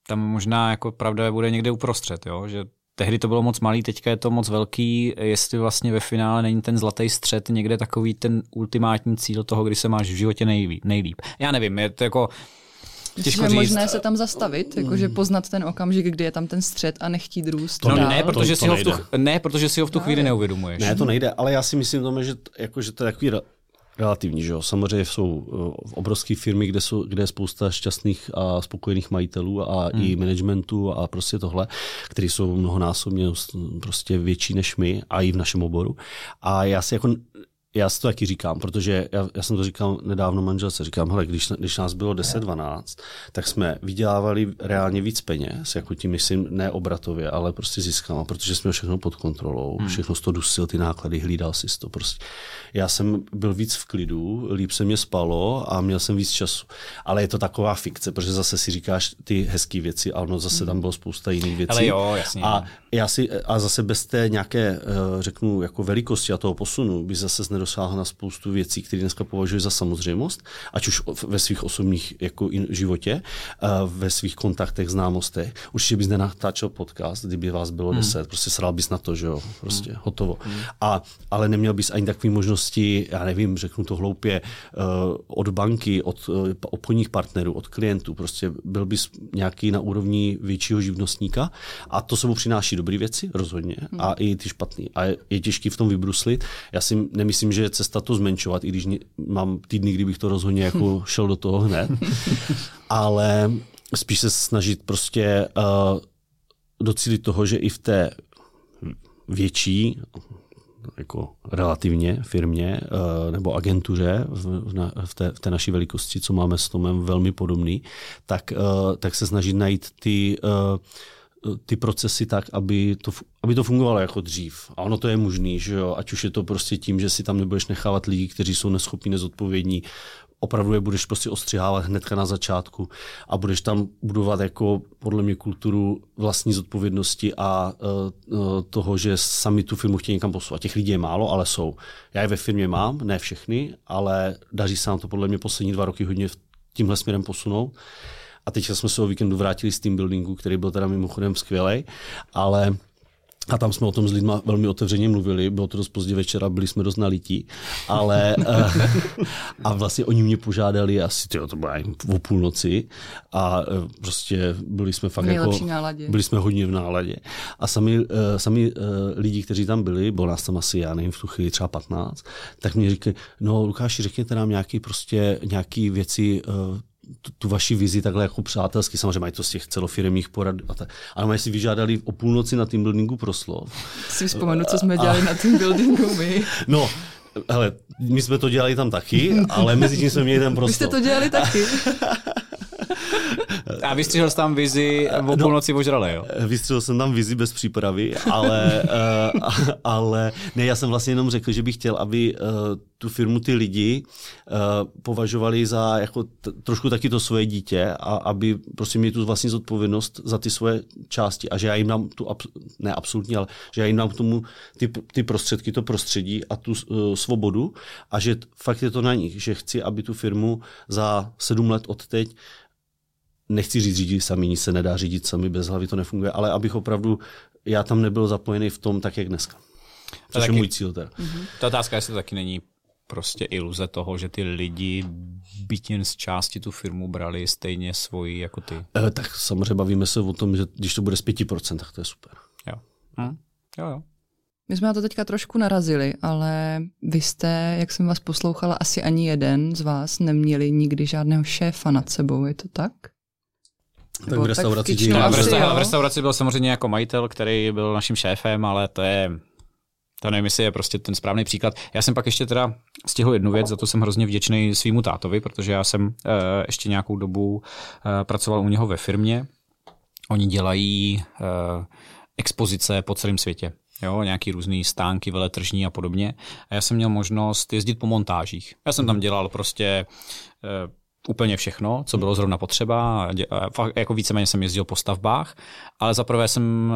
tam možná jako pravda bude někde uprostřed, jo? Že tehdy to bylo moc malý, teďka je to moc velký, jestli vlastně ve finále není ten zlatý střed někde takový ten ultimátní cíl toho, kdy se máš v životě nejlíp. Já nevím, je to jako těžko říct. Je možné se tam zastavit, jakože poznat ten okamžik, kdy je tam ten střed a nechtít růst. Ne, protože si ho v tu chvíli neuvědomuješ. Ne, to nejde, ale já si myslím, že to je takový... Relativní, že jo. Samozřejmě jsou obrovské firmy, kde je spousta šťastných a spokojených majitelů a i managementu a prostě tohle, který jsou mnohonásobně prostě větší než my a i v našem oboru. A já si to taky říkám, protože já jsem to říkal nedávno manželce, říkám, hele, když nás bylo 10-12, tak jsme vydělávali reálně víc peněz, jako tím myslím ne obratově, ale prostě ziskama, protože jsme všechno pod kontrolou, všechno to dusil, ty náklady, hlídal si to prostě. Já jsem byl víc v klidu, líp se mě spalo a měl jsem víc času. Ale je to taková fikce, protože zase si říkáš ty hezké věci, a ono zase tam bylo spousta jiných věcí. Ale jo, jasně. A zase bez té nějaké, řeknu, jako velikosti a toho posunu, by zase nedosáhl na spoustu věcí, které dneska považuji za samozřejmost, ať už ve svých osobních jako životě, ve svých kontaktech, známostech. Určitě bys nenatáčel podcast, kdyby vás bylo 10, prostě sral bys na to, že jo, prostě hotovo. Ale neměl bys ani takové možnosti, já nevím, řeknu to hloupě, od banky, od obchodních partnerů, od klientů, prostě byl bys nějaký na úrovni většího živnostníka, a to sebou přináší dobré věci, rozhodně, a i ty špatné. A je těžký v tom vybruslit. Já si nemyslím, že je cesta to zmenšovat, i když mám týdny, kdybych to rozhodně jako šel do toho hned. Ale spíš se snažit prostě docílit toho, že i v té větší, jako relativně firmě nebo agentuře v té naší velikosti, co máme s Tomem velmi podobný, tak se snažit najít ty ty procesy tak, aby to fungovalo jako dřív. A ono to je možný, že jo? Ať už je to prostě tím, že si tam nebudeš nechávat lidi, kteří jsou neschopní, nezodpovědní. Opravdu je budeš prostě ostřihávat hnedka na začátku a budeš tam budovat jako podle mě kulturu vlastní zodpovědnosti a toho, že sami tu firmu chtějí někam posouvat. Těch lidí je málo, ale jsou. Já je ve firmě mám, ne všechny, ale daří se nám to podle mě poslední 2 roky hodně tímhle směrem posunout. A teď jsme se o víkendu vrátili z team buildingu, který byl teda mimochodem skvělej, ale a tam jsme o tom s lidma velmi otevřeně mluvili, bylo to dost pozdě večer a byli jsme dost nalití, ale a vlastně oni mě požádali asi to bylo o půlnoci a prostě byli jsme fakt jako, byli jsme hodně v náladě. A sami lidi, kteří tam byli, bylo nás tam asi, já nevím, v tu chvíli třeba 15, tak mi říkali, no Lukáši, řekněte nám nějaký věci, tu vaši vizi takhle jako přátelsky, samozřejmě mají to z těch celofiremních porad a tak. Ale mají si vyžádali o půlnoci na team buildingu proslov. Si vzpomenu, co jsme dělali na team buildingu my. No, hele, my jsme to dělali tam taky, ale mezi tím jsme měli ten proslov. Vy jste to dělali taky. A vystřihl jsi tam vizi o půlnoci ožralé, jo? Vystřihl jsem tam vizi bez přípravy, ale ne, já jsem vlastně jenom řekl, že bych chtěl, aby tu firmu ty lidi považovali za jako trošku taky to svoje dítě a aby prostě měli tu vlastní zodpovědnost za ty svoje části a že já jim dám tu, ne absolutně, ale že já jim dám k tomu ty prostředky, to prostředí a tu svobodu a že fakt je to na nich, že chci, aby tu firmu za 7 let od teď nechci říct řídit sami, nic se nedá řídit sami, bez hlavy to nefunguje, ale abych opravdu, já tam nebyl zapojený v tom tak, jak dneska. Což je můj cíl teda. Ta otázka, jestli to taky není prostě iluze toho, že ty lidi byť jen z části tu firmu brali stejně svoji jako ty. Tak samozřejmě bavíme se o tom, že když to bude z 5%, tak to je super. Jo. Jo. My jsme na to teďka trošku narazili, ale vy jste, jak jsem vás poslouchala, asi ani jeden z vás neměli nikdy žádného šéfa nad sebou, je to tak? Tak v restauraci byl samozřejmě jako majitel, který byl naším šéfem, ale to nevím, jestli je prostě ten správný příklad. Já jsem pak ještě teda stihl jednu věc, za to jsem hrozně vděčný svýmu tátovi, protože já jsem ještě nějakou dobu pracoval u něho ve firmě. Oni dělají expozice po celém světě. Jo, nějaký různý stánky, veletržní a podobně. A já jsem měl možnost jezdit po montážích. Já jsem tam dělal prostě úplně všechno, co bylo zrovna potřeba. Jako víceméně jsem jezdil po stavbách, ale zaprvé jsem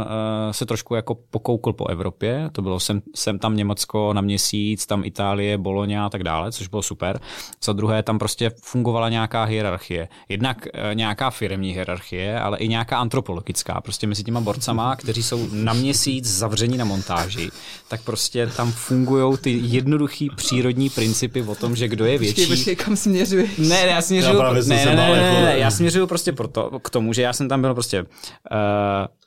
se trošku jako pokoukl po Evropě. To bylo jsem tam Německo na měsíc, tam Itálie, Boloňa a tak dále, což bylo super. Za druhé tam prostě fungovala nějaká hierarchie. Jednak nějaká firemní hierarchie, ale i nějaká antropologická. Prostě mezi těma borcama, kteří jsou na měsíc zavření na montáži, tak prostě tam fungují ty jednoduchý přírodní principy o tom, že kdo je větší. Počkej, kam směřuješ? Já směřuju prostě k tomu, že já jsem tam byl prostě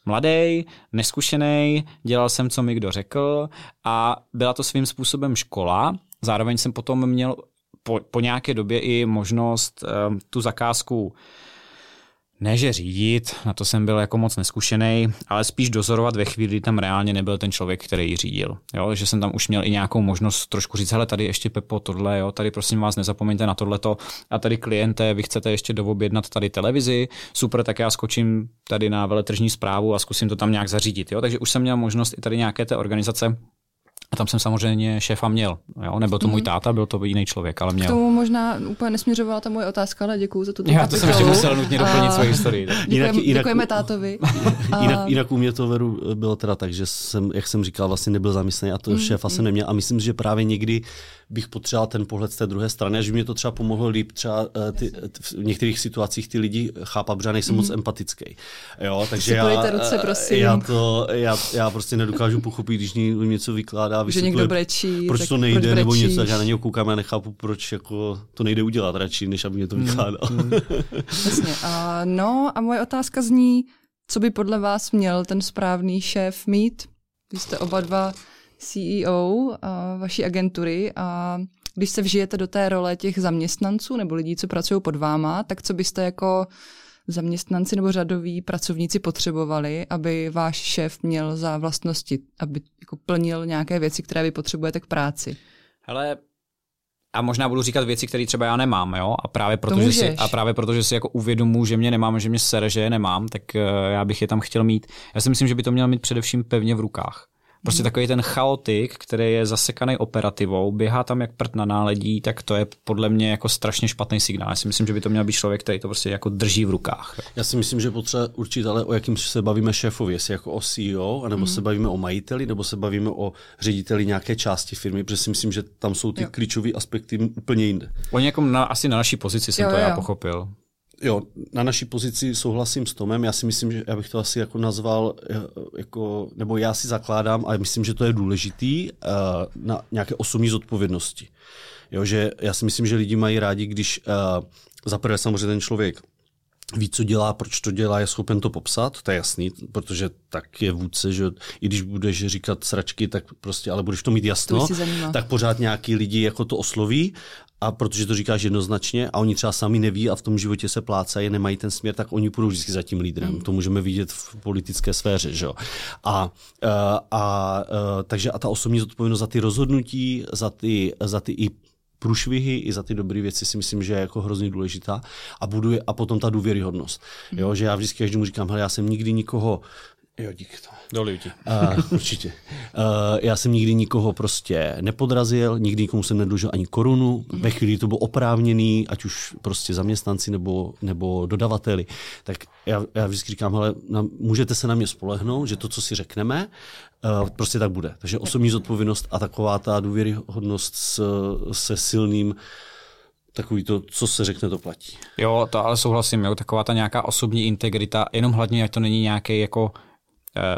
mladý, neskušený, dělal jsem, co mi kdo řekl a byla to svým způsobem škola. Zároveň jsem potom měl po nějaké době i možnost tu zakázku ne, že řídit, na to jsem byl jako moc neskušený, ale spíš dozorovat ve chvíli, kdy tam reálně nebyl ten člověk, který ji řídil. Jo, že jsem tam už měl i nějakou možnost trošku říct, hele, tady ještě Pepo, tohle, jo, tady prosím vás, nezapomeňte na tohleto a tady klienté, vy chcete ještě doobjednat tady televizi, super, tak já skočím tady na veletržní správu a zkusím to tam nějak zařídit. Jo, takže už jsem měl možnost i tady nějaké té organizace. A tam jsem samozřejmě šéfa měl. Jo? Nebyl to můj táta, byl to jiný člověk, ale měl. K tomu možná úplně nesměřovala ta moje otázka, ale děkuju za tuto kapitolu. Já to jsem ještě musel nutně doplnit svoji historii. Děkujeme tátovi. Jinak u mě to Veru bylo teda tak, že jsem, jak jsem říkal, vlastně nebyl zaměstnaný a to šéfa jsem neměl. A myslím, že právě někdy bych potřeboval ten pohled z té druhé strany, že by mě to třeba pomohlo líp třeba v některých situacích ty lidi chápat, protože nejsem moc empatický. Jo, takže já prostě nedokážu pochopit, když něco vykládá, že někdo brečí, proč to nejde, proč nebo něco, tak já na něho koukám a nechápu, proč jako to nejde udělat radši, než aby mě to vykládal. Jasně. No a moje otázka zní, co by podle vás měl ten správný šéf mít? Vy jste oba dva CEO vaší agentury a když se vžijete do té role těch zaměstnanců nebo lidí, co pracují pod váma, tak co byste jako zaměstnanci nebo řadoví pracovníci potřebovali, aby váš šéf měl za vlastnosti, aby jako plnil nějaké věci, které vy potřebujete k práci? Hele, a možná budu říkat věci, které třeba já nemám, jo, a právě protože si jako uvědomuji, že mě nemám, že mě sere, že je nemám, tak já bych je tam chtěl mít. Já si myslím, že by to měl mít především pevně v rukách. Prostě takový ten chaotik, který je zasekaný operativou, běhá tam jak prd na náledí, tak to je podle mě jako strašně špatný signál. Já si myslím, že by to měl být člověk, který to prostě jako drží v rukách. Já si myslím, že potřeba určitě, ale o jakým se bavíme šéfovi, jestli jako o CEO, anebo se bavíme o majiteli, nebo se bavíme o řediteli nějaké části firmy, protože si myslím, že tam jsou ty klíčové aspekty úplně jinde. O někom asi na naší pozici jsem já pochopil. Jo, na naší pozici souhlasím s Tomem, já si myslím, že já bych to asi jako nazval, jako, nebo já si zakládám, ale myslím, že to je důležitý, na nějaké osobní zodpovědnosti. Jo, že já si myslím, že lidi mají rádi, když zaprvé samozřejmě ten člověk ví, co dělá, proč to dělá, je schopen to popsat, to je jasný, protože tak je vůdce, že i když budeš říkat sračky, tak prostě, ale budeš to mít jasno, tak pořád nějaký lidi jako to osloví, a protože to říkáš jednoznačně a oni třeba sami neví a v tom životě se plácají, nemají ten směr, tak oni půjdou vždycky za tím lídrem. To můžeme vidět v politické sféře. Že? Takže a ta osobní zodpovědnost za ty rozhodnutí, za ty i průšvihy, i za ty dobré věci si myslím, že je jako hrozně důležitá a potom ta důvěryhodnost. Jo? Že já vždycky každému říkám, hele, já jsem nikdy nikoho Jo, díky to. Doliju ti. Určitě. Já jsem nikdy nikoho prostě nepodrazil, nikdy nikomu jsem nedlužil ani korunu. Ve chvíli to bylo oprávněný, ať už prostě zaměstnanci nebo dodavateli. Tak já vždycky říkám, hele, můžete se na mě spolehnout, že to, co si řekneme, prostě tak bude. Takže osobní zodpovědnost a taková ta důvěryhodnost se silným takový to, co se řekne, to platí. Jo, to ale souhlasím, jo, taková ta nějaká osobní integrita, jenom hlavně, ať to není nějaký jako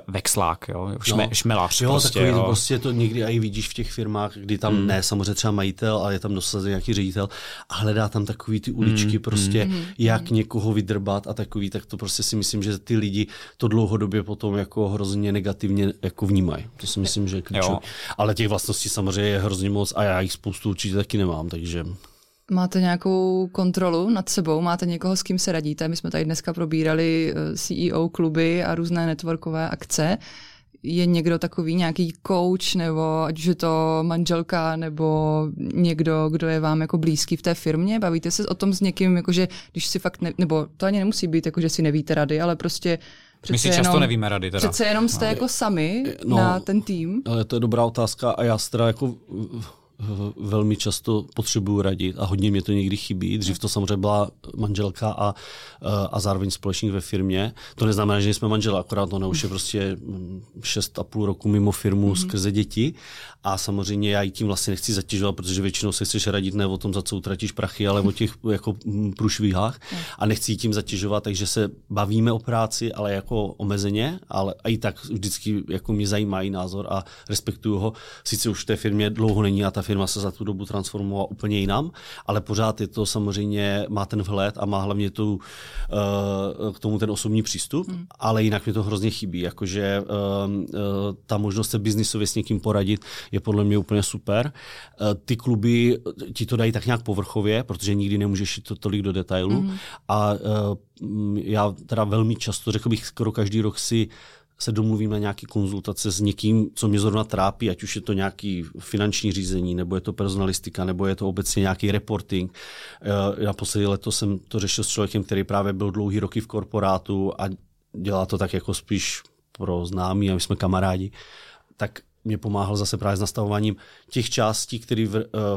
vexlák, jo, šmelář. Jo, prostě, takový jo. Prostě to někdy i vidíš v těch firmách, kdy tam ne, samozřejmě třeba majitel, ale je tam dosazený nějaký ředitel a hledá tam takový ty uličky prostě, jak někoho vydrbat a takový, tak to prostě si myslím, že ty lidi to dlouhodobě potom jako hrozně negativně jako vnímají. To si myslím, že je klíčový. Ale těch vlastností samozřejmě je hrozně moc a já jich spoustu určitě taky nemám, takže... Máte nějakou kontrolu nad sebou? Máte někoho, s kým se radíte? My jsme tady dneska probírali CEO kluby a různé networkové akce. Je někdo takový, nějaký coach, nebo ať už je to manželka, nebo někdo, kdo je vám jako blízký v té firmě? Bavíte se o tom s někým, jakože když si fakt, nebo to ani nemusí být, jakože si nevíte rady, ale prostě my si často nevíme rady teda. Přece jenom jste jako sami na ten tým. Ale to je dobrá otázka a já teda jako... velmi často potřebuju radit a hodně mě to někdy chybí. Dřív to samozřejmě byla manželka a zároveň společník ve firmě. To neznamená, že jsme manžela, akorát ona už je prostě 6,5 roku mimo firmu skrze děti a samozřejmě já ji tím vlastně nechci zatěžovat, protože většinou se chceš radit ne o tom, za co utratíš prachy, ale o těch jako průšvihách a nechci ji tím zatěžovat, takže se bavíme o práci, ale jako omezeně, ale i tak vždycky jako mě zajímá její názor a respektuju ho. Sice už v té firmě dlouho není a ta firma se za tu dobu transformovala úplně jinam, ale pořád je to samozřejmě, má ten vhled a má hlavně k tomu ten osobní přístup, ale jinak mi to hrozně chybí, jakože ta možnost se biznisově s někým poradit je podle mě úplně super. Ty kluby ti to dají tak nějak povrchově, protože nikdy nemůžeš jít to tolik do detailu a já teda velmi často, řekl bych skoro každý rok se domluvím na nějaké konzultace s někým, co mě zrovna trápí, ať už je to nějaký finanční řízení, nebo je to personalistika, nebo je to obecně nějaký reporting. Naposledy letos jsem to řešil s člověkem, který právě byl dlouhý roky v korporátu a dělá to tak jako spíš pro známí a my jsme kamarádi. Tak mě pomáhal zase právě s nastavováním těch částí, které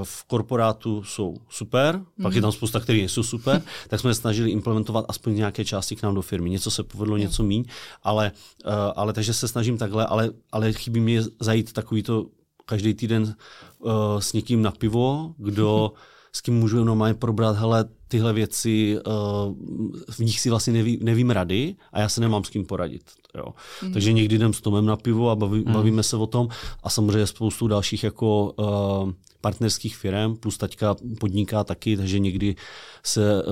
v korporátu jsou super, pak je tam spousta, které nejsou super, tak jsme se snažili implementovat aspoň nějaké části k nám do firmy. Něco se povedlo, něco míň, ale takže se snažím takhle, ale chybí mi zajít takovýto každý týden s někým na pivo, s kým můžu normálně probrat, hele, tyhle věci, v nich si vlastně nevím rady a já se nemám s kým poradit. Jo. Takže někdy jdem s Tomem na pivo a bavíme se o tom a samozřejmě spoustu dalších jako partnerských firem, plus taťka podniká taky, takže někdy se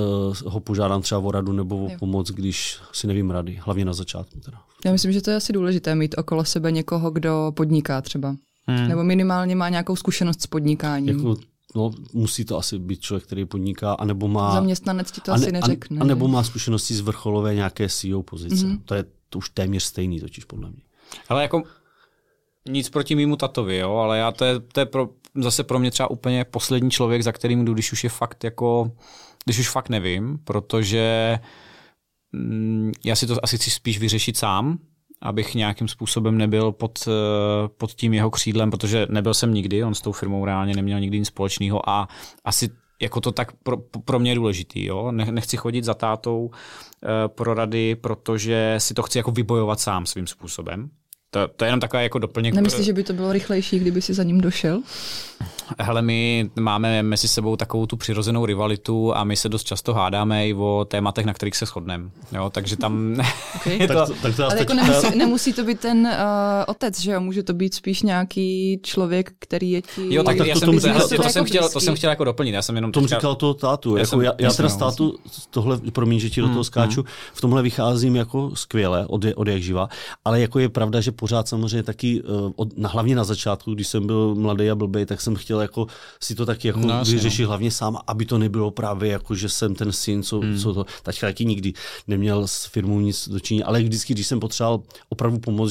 ho požádám třeba o radu nebo o pomoc, když si nevím rady, hlavně na začátku. Teda. Já myslím, že to je asi důležité mít okolo sebe někoho, kdo podniká třeba. Nebo minimálně má nějakou zkušenost s podnikáním. No, musí to asi být člověk, který podniká, anebo má... Zaměstnanec ti to asi neřekne. Anebo má zkušenosti z vrcholové nějaké CEO pozice. To je to už téměř stejný totiž podle mě. Ale jako nic proti mému tatovi, jo, ale já to je pro zase pro mě třeba úplně poslední člověk, za kterým jdu, když už je fakt jako, když už fakt nevím, protože já si to asi chci spíš vyřešit sám, abych nějakým způsobem nebyl pod tím jeho křídlem, protože nebyl jsem nikdy, on s tou firmou reálně neměl nikdy nic společného a asi jako to tak pro mě je důležitý. Jo? Nechci chodit za tátou pro rady, protože si to chci jako vybojovat sám svým způsobem. To je jenom taková jako doplněk. Nemyslíš, že by to bylo rychlejší, kdyby si za ním došel? Hele, my máme mezi sebou takovou tu přirozenou rivalitu a my se dost často hádáme i o tématech, na kterých se shodneme. Jo, takže tam... Okay. To... Ale jako nemusí to být ten otec, že jo? Může to být spíš nějaký člověk, který je ti... Jo, tak to jsem chtěl jako doplnit. Já jsem jenom... Tom říkal toho tátu. Já teda tátu tohle, promiň, že ti do toho skáču, v tomhle vycházím jako skvěle od jak živa, ale jako je pravda, že pořád samozřejmě taky, hlavně na začátku, když jsem byl mladý a blbej, tak jsem chtěl jako si to taky jako vyřešit hlavně sám, aby to nebylo právě jako, že jsem ten syn, co to. Taťka taky nikdy neměl s firmou nic dočinit, ale vždycky, když jsem potřeboval opravdu pomoct,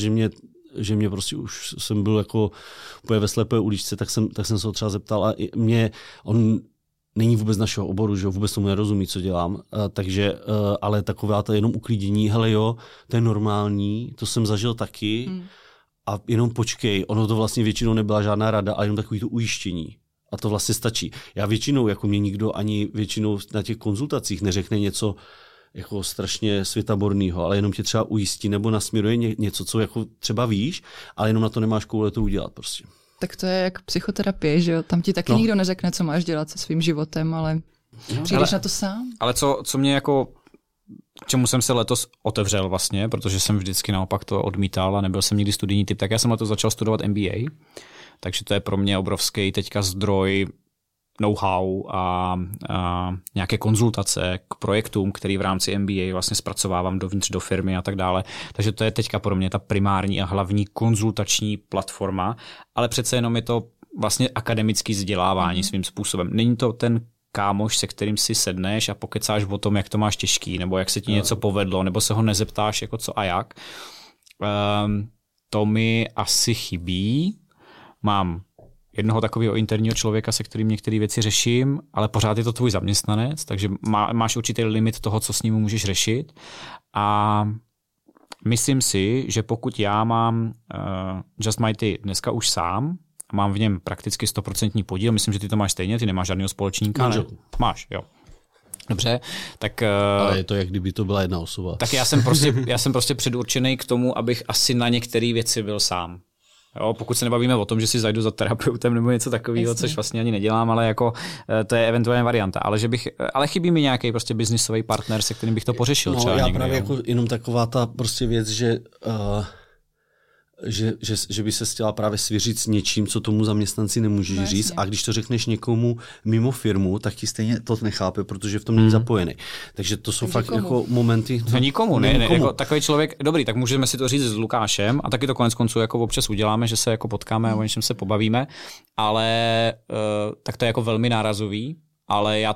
že mě prostě už jsem byl jako úplně ve slepé uličce, tak jsem se ho třeba zeptal a mě, on není vůbec našeho oboru, že vůbec tomu nerozumí, co dělám, takže, ale taková ta jenom uklídění, hele jo, to je normální, to jsem zažil taky a jenom počkej, ono to vlastně většinou nebyla žádná rada, ale jenom takový to ujištění. A to vlastně stačí. Já většinou, jako mě nikdo ani většinou na těch konzultacích neřekne něco jako strašně světaborného, ale jenom tě třeba ujistí nebo nasměruje něco, co jako třeba víš, ale jenom na to nemáš koule to udělat prostě. Tak to je jak psychoterapie, že jo? Tam ti taky nikdo neřekne, co máš dělat se svým životem, ale přijdeš na to sám. Ale co mě jako, čemu jsem se letos otevřel vlastně, protože jsem vždycky naopak to odmítal a nebyl jsem nikdy studijní typ, tak já jsem letos začal studovat MBA, takže to je pro mě obrovský teďka zdroj know-how a nějaké konzultace k projektům, který v rámci MBA vlastně zpracovávám dovnitř do firmy a tak dále. Takže to je teďka pro mě ta primární a hlavní konzultační platforma, ale přece jenom je to vlastně akademické vzdělávání svým způsobem. Není to ten kámoš, se kterým si sedneš a pokecáš o tom, jak to máš těžký, nebo jak se ti něco povedlo, nebo se ho nezeptáš jako co a jak. To mi asi chybí. Mám jednoho takového interního člověka, se kterým některé věci řeším, ale pořád je to tvůj zaměstnanec, takže máš určitý limit toho, co s ním můžeš řešit. A myslím si, že pokud já mám Just Mighty dneska už sám, mám v něm prakticky 100% podíl, myslím, že ty to máš stejně, ty nemáš žádného společníka. Ne? Máš, jo. Dobře, tak... Ale je to, jak kdyby to byla jedna osoba. Tak já jsem prostě předurčený k tomu, abych asi na některé věci byl sám. Jo, pokud se nebavíme o tom, že si zajdu za terapeutem nebo něco takového, což vlastně ani nedělám, ale jako to je eventuální varianta. Ale chybí mi nějaký prostě biznisový partner, se kterým bych to pořešil. No, třeba já někde, právě jako jenom taková ta prostě věc, že by se chtěla právě svěřit s něčím, co tomu zaměstnanci nemůžeš říct. A když to řekneš někomu mimo firmu, tak ti stejně to nechápe, protože v tom není zapojený. Takže to jsou fakt jako momenty. No, nikomu, ne jako takový člověk, dobrý, tak můžeme si to říct s Lukášem a taky to konec konců jako občas uděláme, že se jako potkáme a o něčem se pobavíme, ale tak to je jako velmi nárazový, ale já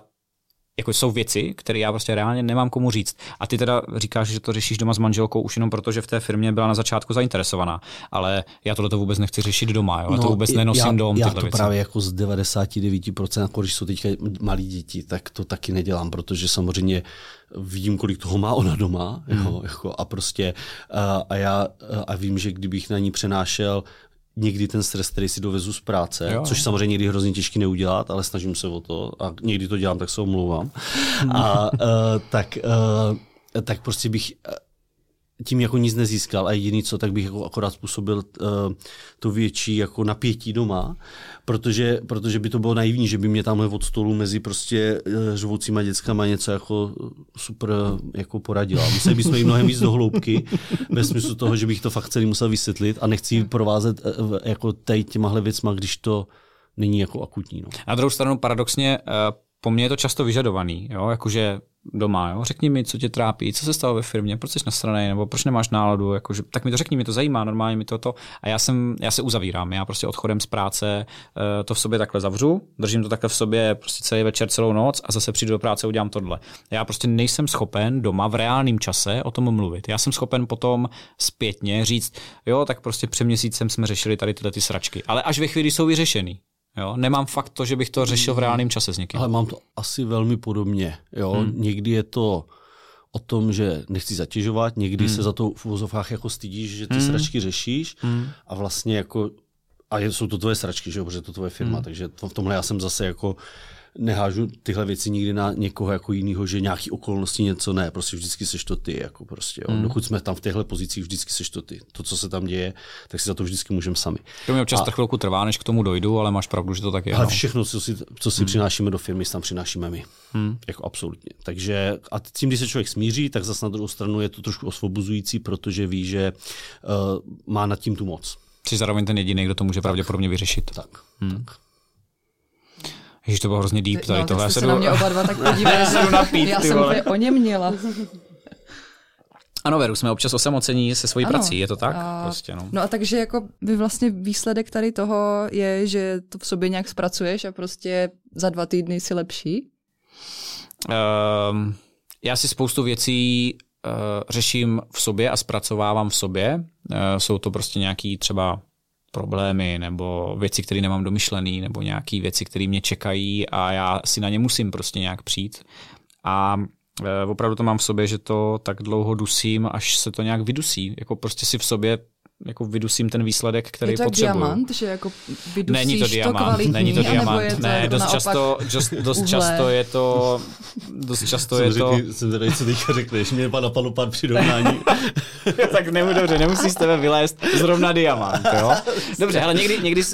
jako jsou věci, které já prostě reálně nemám komu říct. A ty teda říkáš, že to řešíš doma s manželkou už jenom proto, že v té firmě byla na začátku zainteresovaná. Ale já tohle to vůbec nechci řešit doma, jo. No, já to vůbec nenosím domů. Já to věci. Právě jako z 99%, jako když jsou teďka malí děti, tak to taky nedělám, protože samozřejmě vidím, kolik toho má ona doma. Jo, jako a prostě já vím, že kdybych na ní přenášel někdy ten stres, který si dovezu z práce, jo. Což samozřejmě někdy hrozně těžký neudělat, ale snažím se o to a někdy to dělám, tak se omlouvám. Tak prostě bych tím jako nic nezískal a jediný co, tak bych jako akorát způsobil to větší jako napětí doma, protože by to bylo naivní, že by mě tamhle od stolu mezi prostě žvoucíma dětskama něco jako super jako poradila. Museli bychom jim mnohem víc do hloubky, ve smyslu toho, že bych to fakt celý musel vysvětlit a nechci provázet jako těmahle věcma, když to není jako akutní. No. Na druhou stranu paradoxně po mně je to často vyžadovaný, jo? Jakože doma, jo? Řekni mi, co tě trápí, co se stalo ve firmě, proč jsi nasranej, nebo proč nemáš náladu, jakože, tak mi to řekni, mě to zajímá, normálně mi to. A já se uzavírám, já prostě odchodem z práce to v sobě takhle zavřu, držím to takhle v sobě prostě celý večer, celou noc a zase přijdu do práce a udělám tohle. Já prostě nejsem schopen doma v reálném čase o tom mluvit. Já jsem schopen potom zpětně říct, jo, tak prostě před měsícem jsme řešili tady tyhle ty sračky, ale až ve chvíli jsou vyřešený. Jo? Nemám fakt to, že bych to řešil v reálném čase s někým. Ale mám to asi velmi podobně. Jo? Někdy je to o tom, že nechci zatěžovat, někdy se za to v uvozovkách jako stydíš, že ty sračky řešíš a vlastně jako, a jsou to tvoje sračky, že jo, protože to tvoje firma, takže v tomhle já jsem zase jako nehážu tyhle věci nikdy na někoho jako jinýho, že nějaký okolnosti něco ne, prostě vždycky seš to ty, jako prostě, jo. Dokud jsme tam v těchto pozicích, vždycky seš to ty. To, co se tam děje, tak si za to vždycky můžeme sami. To mi občas chvilku trvá, než k tomu dojdu, ale máš pravdu, že to tak je. Ale všechno, co si přinášíme do firmy, tam přinášíme my. Jako absolutně. Takže a tím, když se člověk smíří, tak zase na druhou stranu je to trošku osvobozující, protože ví, že má nad tím tu moc. Jsi zároveň ten jediný, kdo to může pravděpodobně vyřešit. Tak. Ježiš, to bylo hrozně deep tady, no, tohle. Tak jste se na mě oba dva tak podívali. Já jsem úplně o něm měla. Ano, Veru, jsme občas osamocení se svojí prací, je to tak? Prostě, no. No a takže jako by vlastně výsledek tady toho je, že to v sobě nějak zpracuješ a prostě za 2 týdny jsi lepší? Já si spoustu věcí řeším v sobě a zpracovávám v sobě. Jsou to prostě nějaký třeba problémy nebo věci, které nemám domyšlený, nebo nějaké věci, které mě čekají a já si na ně musím prostě nějak přijít. A opravdu to mám v sobě, že to tak dlouho dusím, až se to nějak vydusí. Jako prostě si v sobě jako vydusím ten výsledek, který potřebuju. Je to diamant, že jako vydusíš. Není to diamant, to kvalitní, není to diamant. Ne, dost často je to. Jsem tady co teďka řekneš, mě napadlo pár přirovnání. Tak dobře, nemusíš z tebe vylézt zrovna diamant, jo? Dobře, hele,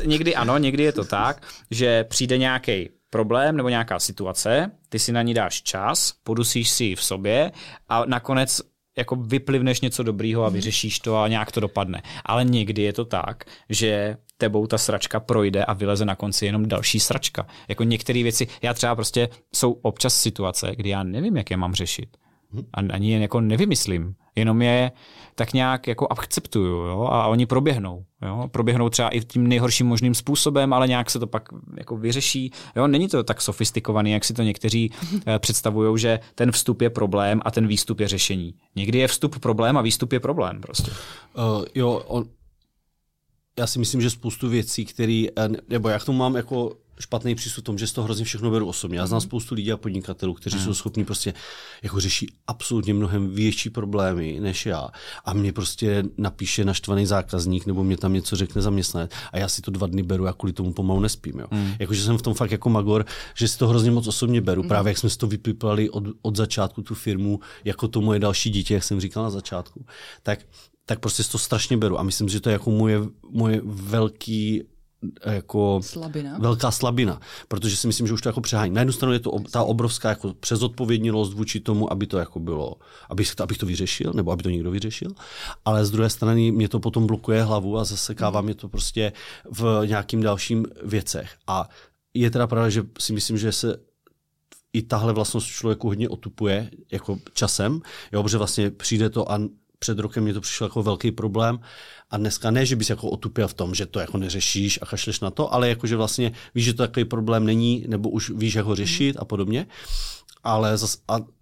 někdy ano, někdy je to tak, že přijde nějaký problém nebo nějaká situace, ty si na ní dáš čas, podusíš si ji v sobě a nakonec jako vyplivneš něco dobrýho a vyřešíš to a nějak to dopadne. Ale někdy je to tak, že tebou ta sračka projde a vyleze na konci jenom další sračka. Jako některé věci, já třeba prostě jsou občas situace, kdy já nevím, jak je mám řešit. Ani je jako nevymyslím. Jenom je tak nějak jako akceptuju, jo? A oni proběhnou. Jo? Proběhnou třeba i tím nejhorším možným způsobem, ale nějak se to pak jako vyřeší. Jo? Není to tak sofistikovaný, jak si to někteří představují, že ten vstup je problém a ten výstup je řešení. Někdy je vstup problém a výstup je problém prostě. Já si myslím, že spoustu věcí, které, nebo já k tomu mám jako špatný přístup v tom, že z toho hrozně všechno beru osobně. Já znám spoustu lidí a podnikatelů, kteří jsou schopní prostě jako řeší absolutně mnohem větší problémy než já. A mě prostě napíše naštvaný zákazník nebo mě tam něco řekne zaměstnanec a já si to 2 dny beru a kvůli tomu pomalu nespím. Jo. Jakože jsem v tom fakt jako magor, že si to hrozně moc osobně beru. Právě jak jsme si to vypiplali od začátku tu firmu, jako to moje další dítě, jak jsem říkal na začátku. Tak prostě si to strašně beru a myslím, že to je jako moje velký jako velká slabina, protože si myslím, že už to jako přehání. Na jednu stranu je to ta obrovská jako přezodpovědnost vůči tomu, aby to jako bylo, abych to vyřešil, nebo aby to někdo vyřešil, ale z druhé strany mě to potom blokuje hlavu a zasekává mě to prostě v nějakým dalším věcech. A je teda pravda, že si myslím, že se i tahle vlastnost člověku hodně otupuje jako časem, jo, protože vlastně přijde to a před rokem mě to přišlo jako velký problém a dneska ne, že bys jako otupěl v tom, že to jako neřešíš a kašleš na to, ale jako, že vlastně víš, že to takový problém není, nebo už víš, jak ho řešit a podobně,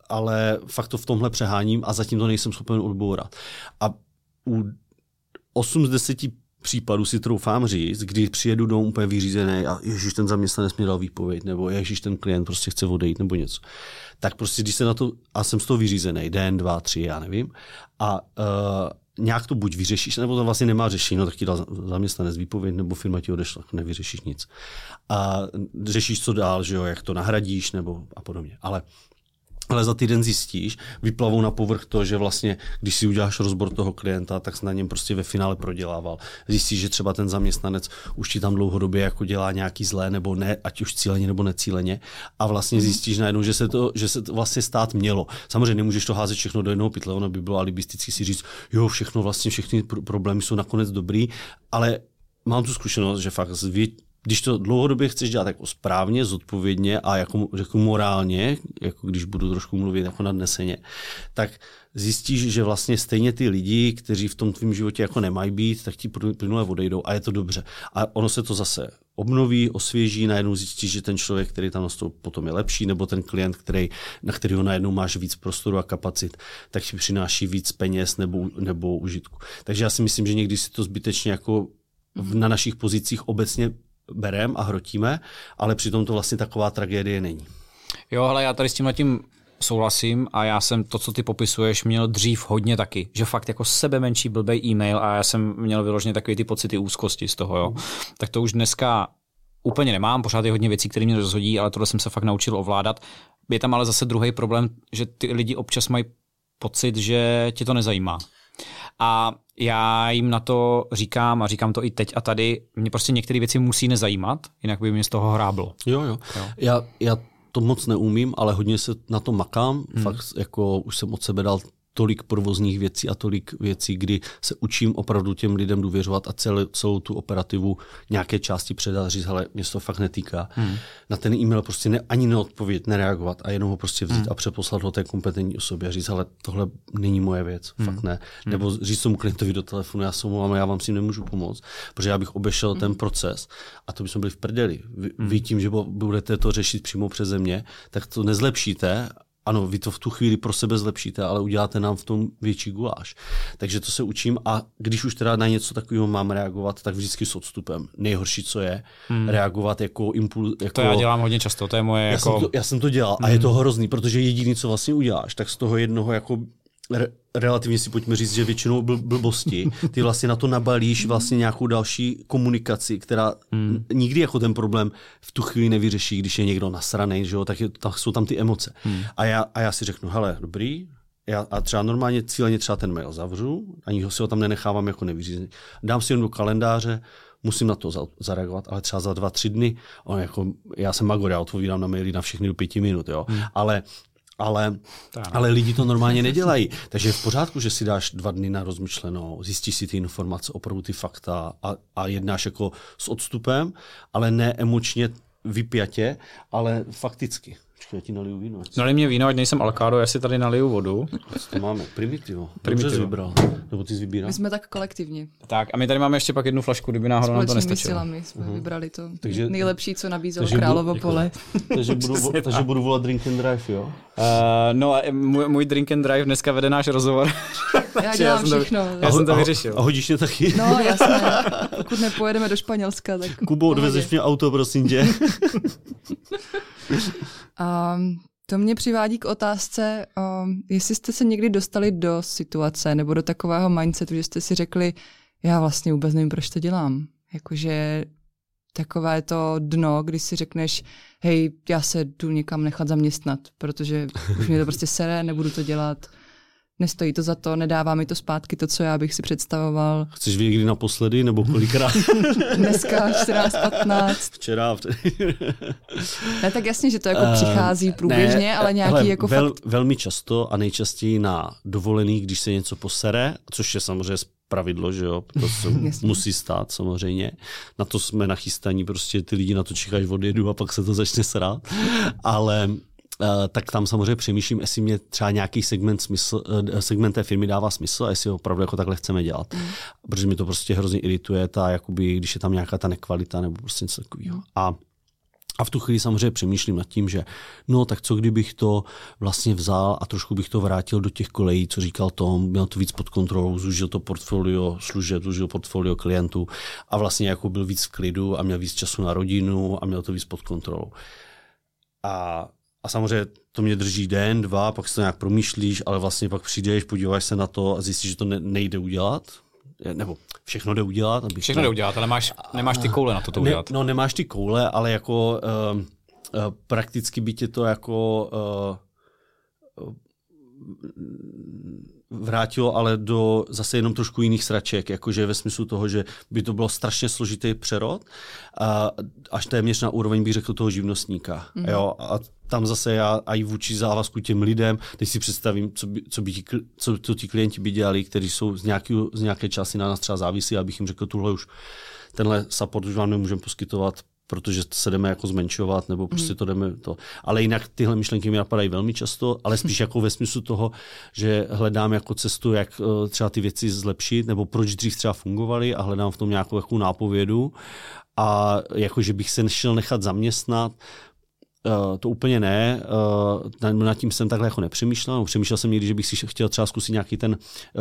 ale fakt to v tomhle přeháním a zatím to nejsem schopen odbourat. A u 8 z 10 případů si troufám říct, kdy přijedu domů úplně vyřízený a ježiš, ten zaměstnanec mi dal výpověď, nebo ježiš, ten klient prostě chce odejít, nebo něco. Tak prostě, když se na to, a jsem z toho vyřízený, den, 2, 3, já nevím, a nějak to buď vyřešíš, nebo to vlastně nemá řešení, no tak ti dal zaměstnanec výpověď, nebo firma ti odešla, nevyřešíš nic. A řešíš, co dál, že jo, jak to nahradíš, nebo a podobně, ale za týden zjistíš, vyplavou na povrch to, že vlastně, když si uděláš rozbor toho klienta, tak se na něm prostě ve finále prodělával. Zjistíš, že třeba ten zaměstnanec už ti tam dlouhodobě jako dělá nějaký zlé nebo ne, ať už cíleně nebo necíleně. A vlastně zjistíš najednou, že se to vlastně stát mělo. Samozřejmě nemůžeš to házet všechno do jednoho pytle, ono by bylo alibisticky si říct, jo, všechno vlastně, všechny problémy jsou nakonec dobrý, ale mám tu zkušenost, že fakt když to dlouhodobě chceš dělat jako správně, zodpovědně a jako morálně, jako když budu trošku mluvit jako nadneseně, tak zjistíš, že vlastně stejně ty lidi, kteří v tom tvém životě jako nemají být, tak ti plynule odejdou a je to dobře. A ono se to zase obnoví, osvěží, najednou zjistíš, že ten člověk, který tam nastoupil, potom je lepší, nebo ten klient, na kterého najednou máš víc prostoru a kapacit, tak ti přináší víc peněz nebo užitku. Takže já si myslím, že někdy si to zbytečně jako na našich pozicích obecně berem a hrotíme, ale přitom to vlastně taková tragédie není. Jo, ale já tady s tím souhlasím a já jsem to, co ty popisuješ, měl dřív hodně taky, že fakt jako sebe menší blbej e-mail a já jsem měl vyloženě takové ty pocity úzkosti z toho, jo. Tak to už dneska úplně nemám, pořád je hodně věcí, které mě rozhodí, ale tohle jsem se fakt naučil ovládat. Je tam ale zase druhý problém, že ty lidi občas mají pocit, že tě to nezajímá. A já jim na to říkám a říkám to i teď a tady, mě prostě některé věci musí nezajímat, jinak by mě z toho hráblo. Jo. Já to moc neumím, ale hodně se na to makám. Fakt jako už jsem od sebe dal tolik provozních věcí a tolik věcí, kdy se učím opravdu těm lidem důvěřovat a celou tu operativu nějaké části předat, říct, hele, mě se to fakt netýká. Na ten e-mail prostě ani neodpovědět, nereagovat a jenom ho prostě vzít a přeposlat ho té kompetentní osobě a říct, hele, tohle není moje věc, fakt ne. Nebo říct tomu klientovi do telefonu, já se omlouvám, já vám si nemůžu pomoct, protože já bych obešel ten proces a to bychom byli v prdeli. Vy tím, že budete to řešit přímo přeze mě, tak to nezlepšíte. Ano, vy to v tu chvíli pro sebe zlepšíte, ale uděláte nám v tom větší guláš. Takže to se učím a když už teda na něco takového mám reagovat, tak vždycky s odstupem. Nejhorší, co je, reagovat jako impuls. Jako... To já dělám hodně často, to je moje jako... Já jsem to dělal a je to hrozný, protože jediný, co vlastně uděláš, tak z toho jednoho jako... relativně si pojďme říct, že většinou blbosti, ty vlastně na to nabalíš vlastně nějakou další komunikaci, která nikdy jako ten problém v tu chvíli nevyřeší, když je někdo nasranej, že jo, tak jsou tam ty emoce. A já si řeknu, hele, dobrý, a třeba normálně cíleně třeba ten mail zavřu, ani ho si ho tam nenechávám jako nevyřízený. Dám si ho do kalendáře, musím na to zareagovat, ale třeba za 2-3 dny, jako, já jsem magor, já odpovídám na maily na všechny do 5 minut, jo, ale lidi to normálně nedělají. Takže je v pořádku, že si dáš 2 dny na rozmyšlenou, zjistíš si ty informace, opravdu ty fakta a jednáš jako s odstupem, ale ne emočně vypjatě, ale fakticky. Počkej, já ti naliju víno. Nalij mě víno, ať nejsem alkádo, já si tady naliju vodu. To máme. Primitivo. Dobře jsi vybral. Nebo ty jsi vybíral. My jsme tak kolektivně. Tak a my tady máme ještě pak jednu flašku, kdyby náhodou nám to nestačilo. Společnými silami jsme vybrali to takže, nejlepší, co nabízelo Královopole. Takže budu volat drink and drive, jo? No a můj drink and drive dneska vede náš rozhovor. Já dělám všechno. Já jsem to vyřešil. A hodíš mě taky? No jasně, pokud nepojedeme do Španělska, tak... Kubo, odvezeš mě auto, prosím tě. A to mě přivádí k otázce, jestli jste se někdy dostali do situace nebo do takového mindsetu, že jste si řekli, já vlastně vůbec nevím, proč to dělám. Jakože takové to dno, když si řekneš, hej, já se jdu někam nechat zaměstnat, protože už mě to prostě sere, nebudu to dělat, nestojí to za to, nedává mi to zpátky to, co já bych si představoval. Chceš vědět, kdy naposledy, nebo kolikrát? Dneska 14:15. Včera. Ne, tak jasně, že to jako přichází průběžně, ne, ale nějaký hele, jako fakt... Velmi často a nejčastěji na dovolených, když se něco posere, což je samozřejmě pravidlo, že jo, to se musí stát samozřejmě. Na to jsme nachystaní, prostě ty lidi na to čekají, odjedu a pak se to začne srát. Ale... tak tam samozřejmě přemýšlím, jestli mě třeba nějaký segment té firmy dává smysl a jestli ho opravdu jako takhle chceme dělat. Protože mi to prostě hrozně irituje, jakoby, když je tam nějaká ta nekvalita nebo prostě něco takového. A v tu chvíli samozřejmě přemýšlím nad tím, že no tak co kdybych to vlastně vzal a trošku bych to vrátil do těch kolejí, co říkal Tom, měl to víc pod kontrolou, zúžil to portfolio služeb, zúžil portfolio klientů a vlastně jako byl víc v klidu a měl víc času na rodinu a měl to víc pod kontrolou. A samozřejmě to mě drží den, 2, pak si to nějak promýšlíš, ale vlastně pak přijdeš, podíváš se na to a zjistíš, že to nejde udělat. Nebo všechno jde udělat. Všechno jde udělat, ale nemáš ty koule na to udělat. No nemáš ty koule, ale jako prakticky by tě to jako vrátilo, ale do zase jenom trošku jiných sraček, jakože ve smyslu toho, že by to bylo strašně složitý přerod, až téměř na úroveň bych řekl toho živnostníka. Jo, a tam zase já i vůči závazku těm lidem, teď si představím, co ti klienti by dělali, kteří jsou z nějaké části na nás třeba závisí, abych jim řekl, tenhle support už vám nemůžeme poskytovat, protože se jdeme jako zmenšovat, nebo prostě to jdeme to. Ale jinak tyhle myšlenky mi napadají velmi často, ale spíš jako ve smyslu toho, že hledám jako cestu, jak třeba ty věci zlepšit, nebo proč dřív třeba fungovaly a hledám v tom nějakou nápovědu a jako, že bych se nešel nechat zaměstnat, To úplně ne, nad tím jsem takhle jako nepřemýšlel. Přemýšlel jsem někdy, že bych si chtěl třeba zkusit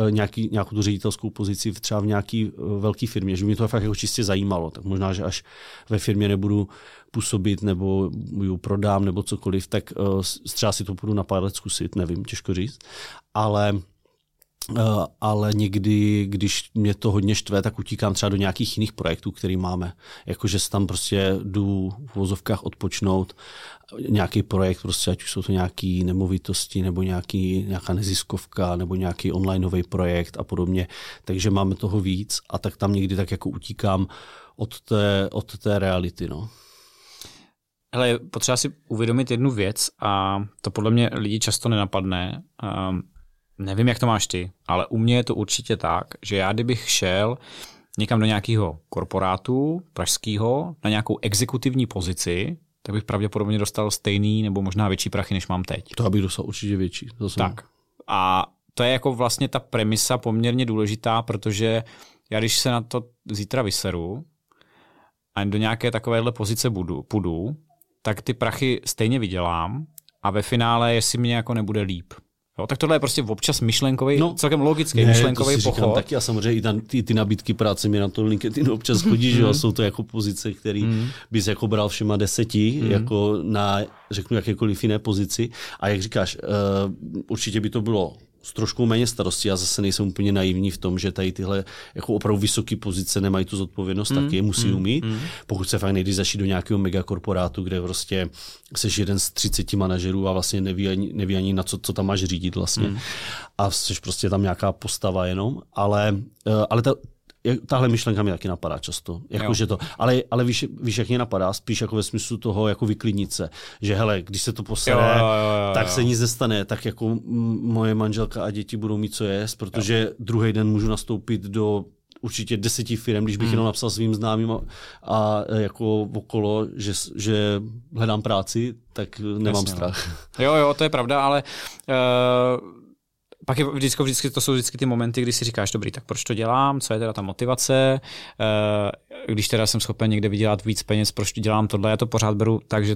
nějakou tu ředitelskou pozici třeba v nějaký velké firmě, že mě to fakt jako čistě zajímalo. Tak možná, že až ve firmě nebudu působit nebo ji prodám nebo cokoliv, tak třeba si to budu na pár let zkusit, nevím, těžko říct. Ale někdy, když mě to hodně štve, tak utíkám třeba do nějakých jiných projektů, který máme. Jakože se tam prostě jdu v vozovkách odpočnout, nějaký projekt, prostě, ať už jsou to nějaké nemovitosti, nebo nějaká neziskovka, nebo nějaký onlineový projekt a podobně. Takže máme toho víc a tak tam někdy tak jako utíkám od té reality. No. Hele, potřeba si uvědomit jednu věc a to podle mě lidi často nenapadne. Nevím, jak to máš ty, ale u mě je to určitě tak, že já kdybych šel někam do nějakého korporátu pražského na nějakou exekutivní pozici, tak bych pravděpodobně dostal stejný nebo možná větší prachy, než mám teď. To bych dostal určitě větší. Tak. A to je jako vlastně ta premisa poměrně důležitá, protože já když se na to zítra vyseru a do nějaké takovéhle pozice půjdu, tak ty prachy stejně vydělám a ve finále, jestli mě jako nebude líp. Jo, tak tohle je prostě občas myšlenkový, celkem logický myšlenkový pochod. Taky, a samozřejmě i ty nabídky práce mi na to LinkedIn občas chodí, že jsou to jako pozice, který bys jako bral všema 10 jako na, řeknu, jakékoliv jiné pozici. A jak říkáš, určitě by to bylo s trošku méně starostí. Já zase nejsem úplně naivní v tom, že tady tyhle jako opravdu vysoké pozice nemají tu zodpovědnost, taky je musí umít. Pokud se fakt nejdeš zašít do nějakého megakorporátu, kde prostě seš jeden z 30 manažerů a vlastně neví ani na co tam máš řídit vlastně. A seš prostě tam nějaká postava jenom, ale tahle myšlenka mi taky napadá často. Jakože to, ale víš, jak mě napadá, spíš jako ve smyslu toho jako vyklidnit se. Že hele, když se to posere, tak se nic nestane. Tak jako moje manželka a děti budou mít co jest, protože druhý den můžu nastoupit do určitě 10 firem, když bych jenom napsal svým známým a jako okolo, že hledám práci, tak nemám strach. Jo, to je pravda, ale... Pak je vždycky to jsou vždycky ty momenty, kdy si říkáš, dobrý, tak proč to dělám, co je teda ta motivace, když teda jsem schopen někde vydělat víc peněz, proč to dělám tohle, já to pořád beru, takže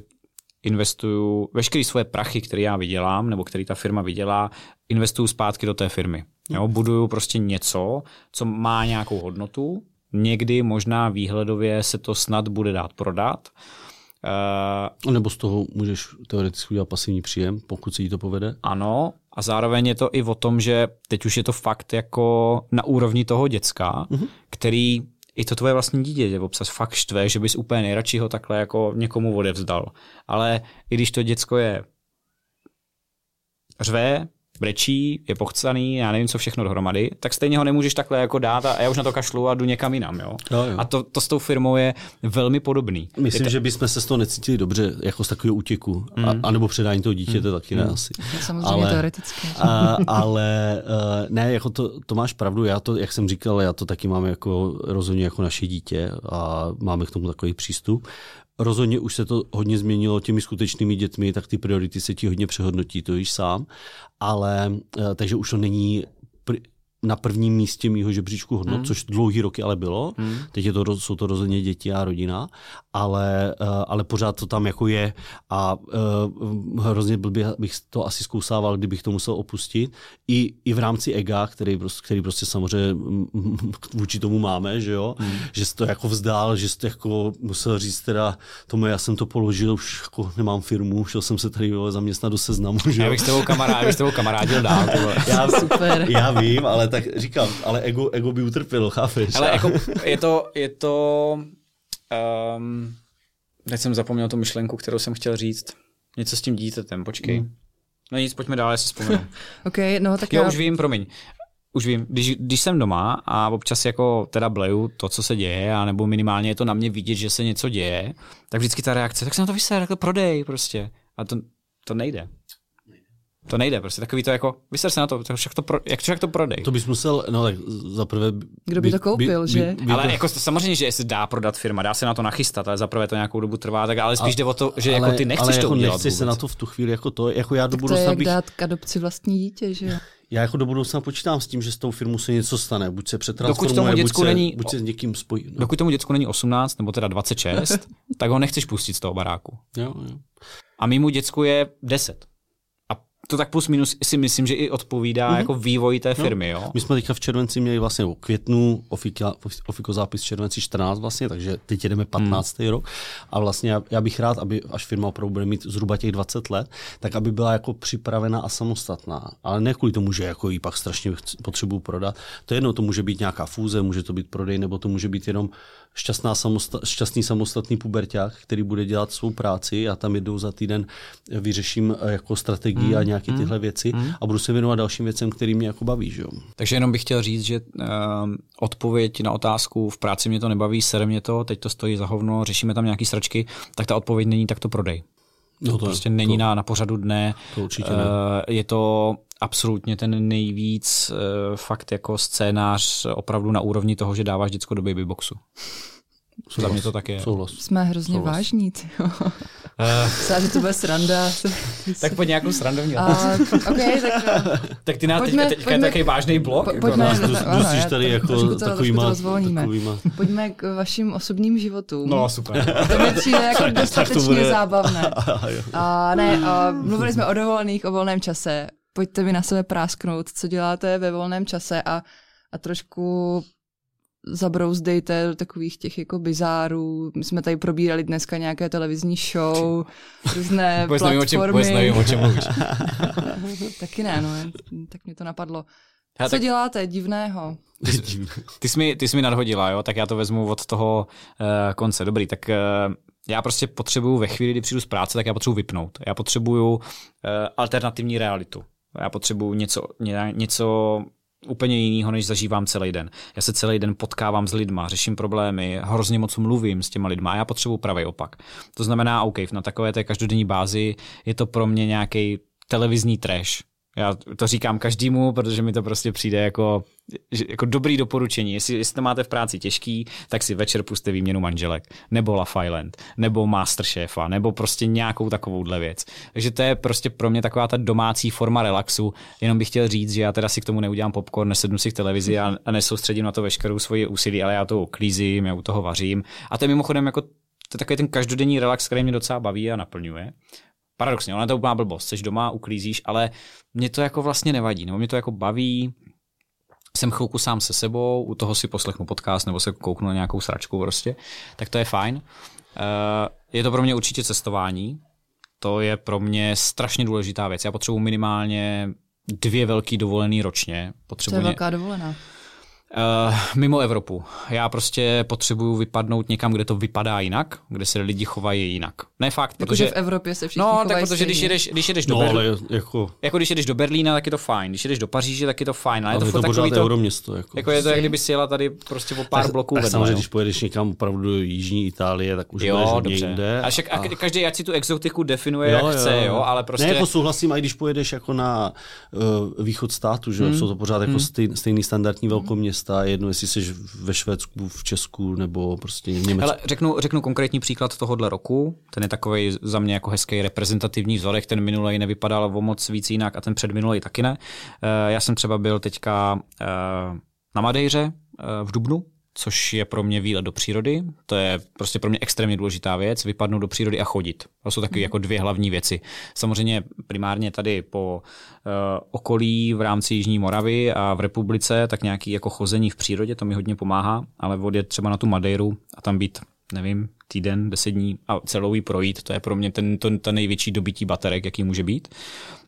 investuju veškeré svoje prachy, které já vydělám, nebo které ta firma vydělá, investuju zpátky do té firmy. Jo, buduju prostě něco, co má nějakou hodnotu, někdy možná výhledově se to snad bude dát prodat. Nebo z toho můžeš teoreticky udělat pasivní příjem, pokud se jí to povede? Ano, a zároveň je to i o tom, že teď už je to fakt jako na úrovni toho děcka, který i to tvoje vlastní dítě tě občas fakt štve, že bys úplně nejradši ho takhle jako někomu odevzdal. Ale i když to děcko je řve, brečí, je pochcaný, já nevím co všechno dohromady, tak stejně ho nemůžeš takhle jako dát a já už na to kašlu a jdu někam jinam. Jo? Jo. A to s tou firmou je velmi podobný. Myslím, že bychom se z toho necítili dobře, jako z takového útěku, anebo předání toho dítěte, to taky ne asi. Samozřejmě teoreticky. Ne, jako to máš pravdu, já to, jak jsem říkal, já to taky mám jako rozhodně jako naše dítě a máme k tomu takový přístup. Rozhodně už se to hodně změnilo těmi skutečnými dětmi, tak ty priority se ti hodně přehodnotí, to víš sám, ale takže už to není na prvním místě mýho žebříčku hodnot, což dlouhý roky ale bylo, teď je to, jsou to rozhodně děti a rodina, ale pořád to tam jako je a hrozně blbě bych to asi zkousával, kdybych to musel opustit, i v rámci ega, který prostě samozřejmě vůči tomu máme, že jo, že jsi to jako vzdál, že jsi to jako musel říct teda tomu, já jsem to položil, už jako nemám firmu, šel jsem se tady zaměstnat do Seznamu, že jo. Já bych s tebou kamarádil dál. Já vím, ale tak říkám, ale ego by utrpělo, chápeš? Ale jako je to teď jsem zapomněl tu myšlenku, kterou jsem chtěl říct. Něco s tím dítětem, počkej. No nic, pojďme dál, já si vzpomenu. Okay, no, tak už vím, promiň. Už vím, když jsem doma a občas jako teda bleju to, co se děje, anebo minimálně je to na mě vidět, že se něco děje, tak vždycky ta reakce, tak se na to vyser, takhle prodej prostě. A to nejde. To nejde, prostě takový to jako, vyser se na to, jak to prodej. To bys musel, no tak zaprvé... Kdo by to koupil, že? Ale jako samozřejmě, že se dá prodat firma, dá se na to nachystat, ale zaprvé to nějakou dobu trvá, tak ale spíš jde o to, že jako ty nechceš to udělat. Ale jako nechci se na to v tu chvíli, jako to, jako já do budoucna bych... To je jak dát k adopci vlastní dítě, že jo? Já jako do budoucna počítám s tím, že s tou firmou se něco stane, buď se přetransformuje, buď se s někým spojí. No. Dokud tomu děcku není 18, nebo teda 26, tak ho nechceš pustit z toho baráku. Jo. a mému děcku je 10. A to tak plus minus si myslím, že i odpovídá jako vývoji té firmy. Jo? My jsme teďka v červenci měli vlastně v květnu ofikozápis červenci 14 vlastně, takže teď jedeme 15. rok. A vlastně já bych rád, aby až firma opravdu bude mít zhruba těch 20 let, tak aby byla jako připravená a samostatná. Ale ne kvůli tomu, že jako ji pak strašně potřebuju prodat. To jedno, to může být nějaká fúze, může to být prodej, nebo to může být jenom šťastný samostatný puberťák, který bude dělat svou práci a tam jednou za týden vyřeším jako strategii a nějaké tyhle věci a budu se věnovat dalším věcem, který mě jako baví. Že? Takže jenom bych chtěl říct, že odpověď na otázku v práci mě to nebaví, sere mě to, teď to stojí za hovno, řešíme tam nějaký sračky, tak ta odpověď není tak to prodej. No to prostě není na pořadu dne. To určitě ne. Je to absolutně ten nejvíc fakt jako scénář opravdu na úrovni toho, že dáváš děcko do babyboxu. Za mě to tak je. Jsme hrozně vážní. Myslím, že to bude sranda. Tak pojď nějakou srandovní. Okay, tak ty nás teďka je takový vážný blok. Pojďme tady jako takovýma. Pojďme k vašim osobním životům. No super. To mě přijde jako dostatečně zábavné. Mluvili jsme o dovolených, o volném čase. Pojďte mi na sebe prásknout, co děláte ve volném čase a trošku zabrouzdejte do takových těch jako bizárů. My jsme tady probírali dneska nějaké televizní show, různé platformy. Nevím, o čem mluvíš. Taky ne, no, tak mě to napadlo. Co děláte divného? Ty jsi mi nadhodila, jo? Tak já to vezmu od toho konce. Dobrý, tak já prostě potřebuju ve chvíli, kdy přijdu z práce, tak já potřebuju vypnout. Já potřebuju alternativní realitu. Já potřebuju něco úplně jiného, než zažívám celý den. Já se celý den potkávám s lidma, řeším problémy, hrozně moc mluvím s těma lidma a já potřebuju pravý opak. To znamená, OK, na takové té každodenní bázi je to pro mě nějaký televizní trash. Já to říkám každému, protože mi to prostě přijde jako dobrý doporučení. Jestli to máte v práci těžký, tak si večer puste Výměnu manželek, nebo Love Island, nebo Masterchefa, nebo prostě nějakou takovouhle věc. Takže to je prostě pro mě taková ta domácí forma relaxu. Jenom bych chtěl říct, že já teda si k tomu neudělám popcorn, nesednu si k televizi a nesoustředím na to veškerou svoje úsilí, ale já to uklízím, já u toho vařím. A to je mimochodem to je takový ten každodenní relax, který mě docela baví a naplňuje. Paradoxně, ona je to úplná blbost, seš doma, uklízíš, ale mě to jako vlastně nevadí, nebo mě to jako baví, jsem chvilku sám se sebou, u toho si poslechnu podcast nebo se kouknu na nějakou sračku prostě, tak to je fajn. Je to pro mě určitě cestování, to je pro mě strašně důležitá věc, já potřebuji minimálně 2 velký dovolený ročně. To je velká dovolená. Mimo Evropu. Já prostě potřebuju vypadnout někam, kde to vypadá jinak, kde se lidi chovají jinak. Ne fakt, protože v Evropě se všichni chovají tak protože když jedeš do Berlína, jako když jedeš do Berlína, tak je to fajn. Když jedeš do Paříže, tak je to fajn. Ale je to pořád euroměsto. Jako je to, jak kdyby si jela tady prostě o pár bloků vedle. Samozřejmě, když pojedeš někam opravdu do jižní Itálie, tak už budeš hodně jinde. A každý ať si tu exotiku definuje, jak chce, jo, ale prostě. Ne, jako souhlasím, i když pojedeš jako na východ státu, že jsou to pořád jako stejný standardní velkoměsto. Jedno, jestli jsi ve Švédsku, v Česku nebo prostě v Německu. Řeknu konkrétní příklad tohohle roku. Ten je takovej za mě jako hezký reprezentativní vzorek. Ten minulej nevypadal o moc víc jinak a ten předminulej taky ne. Já jsem třeba byl teďka na Madeiře v dubnu, což je pro mě výlet do přírody. To je prostě pro mě extrémně důležitá věc, vypadnout do přírody a chodit. To jsou takové jako 2 hlavní věci. Samozřejmě primárně tady po okolí v rámci Jižní Moravy a v republice, tak nějaké jako chození v přírodě, to mi hodně pomáhá, ale odjet třeba na tu Madeiru a tam být, nevím, týden, 10 dní a celou ji projít, to je pro mě ta největší dobití baterek, jaký může být.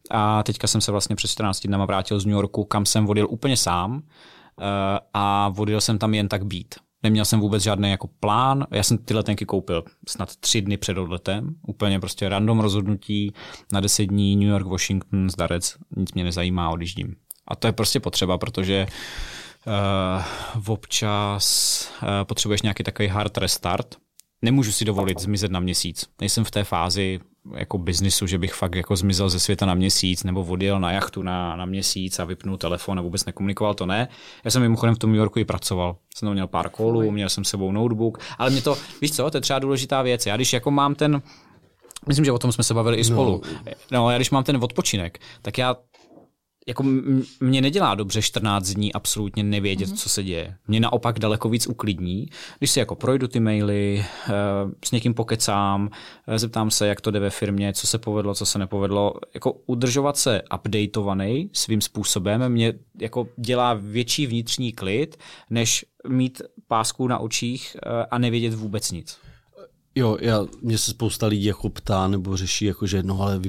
A teďka jsem se vlastně před 14 dnama vrátil z New Yorku, kam jsem odjel úplně sám, a odjel jsem tam jen tak být. Neměl jsem vůbec žádný jako plán. Já jsem ty letenky koupil snad 3 dny před odletem. Úplně prostě random rozhodnutí na 10 dní New York, Washington, zdarec. Nic mě nezajímá, odjíždím. A to je prostě potřeba, protože občas potřebuješ nějaký takový hard restart. Nemůžu si dovolit zmizet na měsíc. Nejsem v té fázi jako biznisu, že bych fakt jako zmizel ze světa na měsíc nebo odjel na jachtu na měsíc a vypnul telefon a vůbec nekomunikoval, to ne. Já jsem mimochodem v tom New Yorku i pracoval. Jsem tam měl pár callů, měl jsem s sebou notebook, ale mě to, víš co, to je třeba důležitá věc. Já když jako mám ten, myslím, že o tom jsme se bavili i spolu. No já když mám ten odpočinek, tak já jako mě nedělá dobře 14 dní absolutně nevědět, co se děje. Mě naopak daleko víc uklidní, když si jako projdu ty maily, s někým pokecám, zeptám se, jak to jde ve firmě, co se povedlo, co se nepovedlo. Jako udržovat se updateovaný svým způsobem mě jako dělá větší vnitřní klid, než mít pásku na očích a nevědět vůbec nic. Jo, mě se spousta lidí jako ptá nebo řeší, jako, že no ale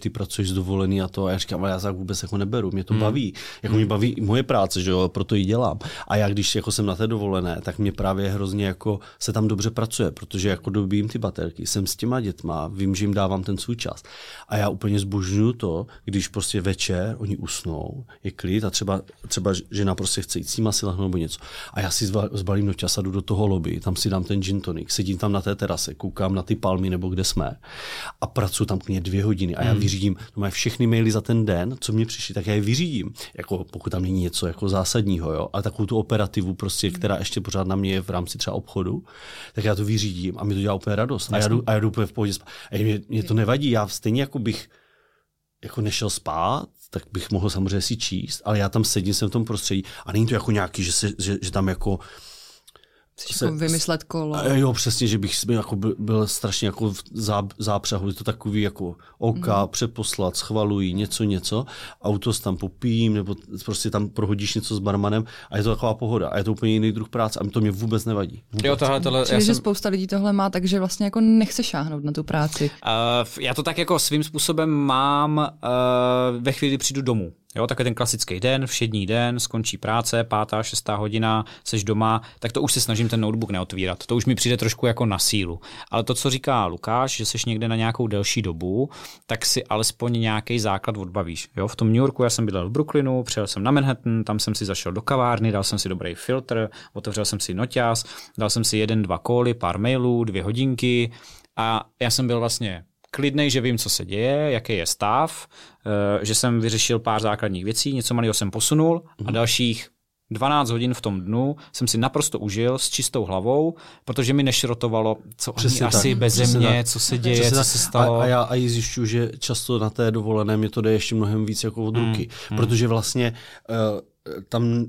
ty pracuješ dovolený a to. A já říkám, ale já tak vůbec jako neberu, mě to baví. Jako mě baví moje práce, že jo, proto ji dělám. A já když jako jsem na té dovolené, tak mě právě hrozně jako se tam dobře pracuje, protože jako dobím ty baterky, jsem s těma dětma, vím, že jim dávám ten svůj čas. A já úplně zbožňuju to, když prostě večer oni usnou, je klid a třeba žena prostě chce jít s nima si lehnout nebo něco. A já si zbalím do času, jdu do toho lobby, tam si dám ten gin tonic, sedím tam na té terase, se koukám na ty palmy nebo kde jsme a pracuji tam k mě 2 hodiny a já vyřídím, to mají všechny maily za ten den, co mě přišli, tak já je vyřídím. Jako pokud tam není něco jako zásadního, jo, ale takovou tu operativu prostě, která ještě pořád na mě je v rámci třeba obchodu, tak já to vyřídím a mi to dělá úplně radost. A já jdu úplně v pohodě spát. A mě to nevadí, já stejně jako bych jako nešel spát, tak bych mohl samozřejmě si číst, ale já tam sedím, jsem v tom prostředí a není to jako nějaký, že tam jako vymyslet kolo. Jo, přesně, že bych jako byl strašně jako v zápřahu. Je to takový jako přeposlat, schvalují, něco, auto tam popijím, nebo prostě tam prohodíš něco s barmanem a je to taková pohoda. A je to úplně jiný druh práce a to mě vůbec nevadí. Jo, že spousta lidí tohle má, takže vlastně jako nechce šáhnout na tu práci. Já to tak jako svým způsobem mám ve chvíli, kdy přijdu domů. Jo, tak je ten klasický den, všední den, skončí práce, 5., 6. hodina, seš doma, tak to už se snažím ten notebook neotvírat. To už mi přijde trošku jako na sílu. Ale to, co říká Lukáš, že seš někde na nějakou delší dobu, tak si alespoň nějaký základ odbavíš. Jo, v tom New Yorku já jsem bydlel v Brooklynu, přijel jsem na Manhattan, tam jsem si zašel do kavárny, dal jsem si dobrý filtr, otevřel jsem si noťaz, dal jsem si 1-2 kóly, pár mailů, 2 hodinky a já jsem byl vlastně klidnej, že vím, co se děje, jaký je stav, že jsem vyřešil pár základních věcí, něco malého jsem posunul a dalších 12 hodin v tom dnu jsem si naprosto užil s čistou hlavou, protože mi nešrotovalo, co oni asi beze mě, co se děje, co se stalo. A já zjišťuju, že často na té dovolené mě to jde ještě mnohem víc jako od ruky, protože vlastně tam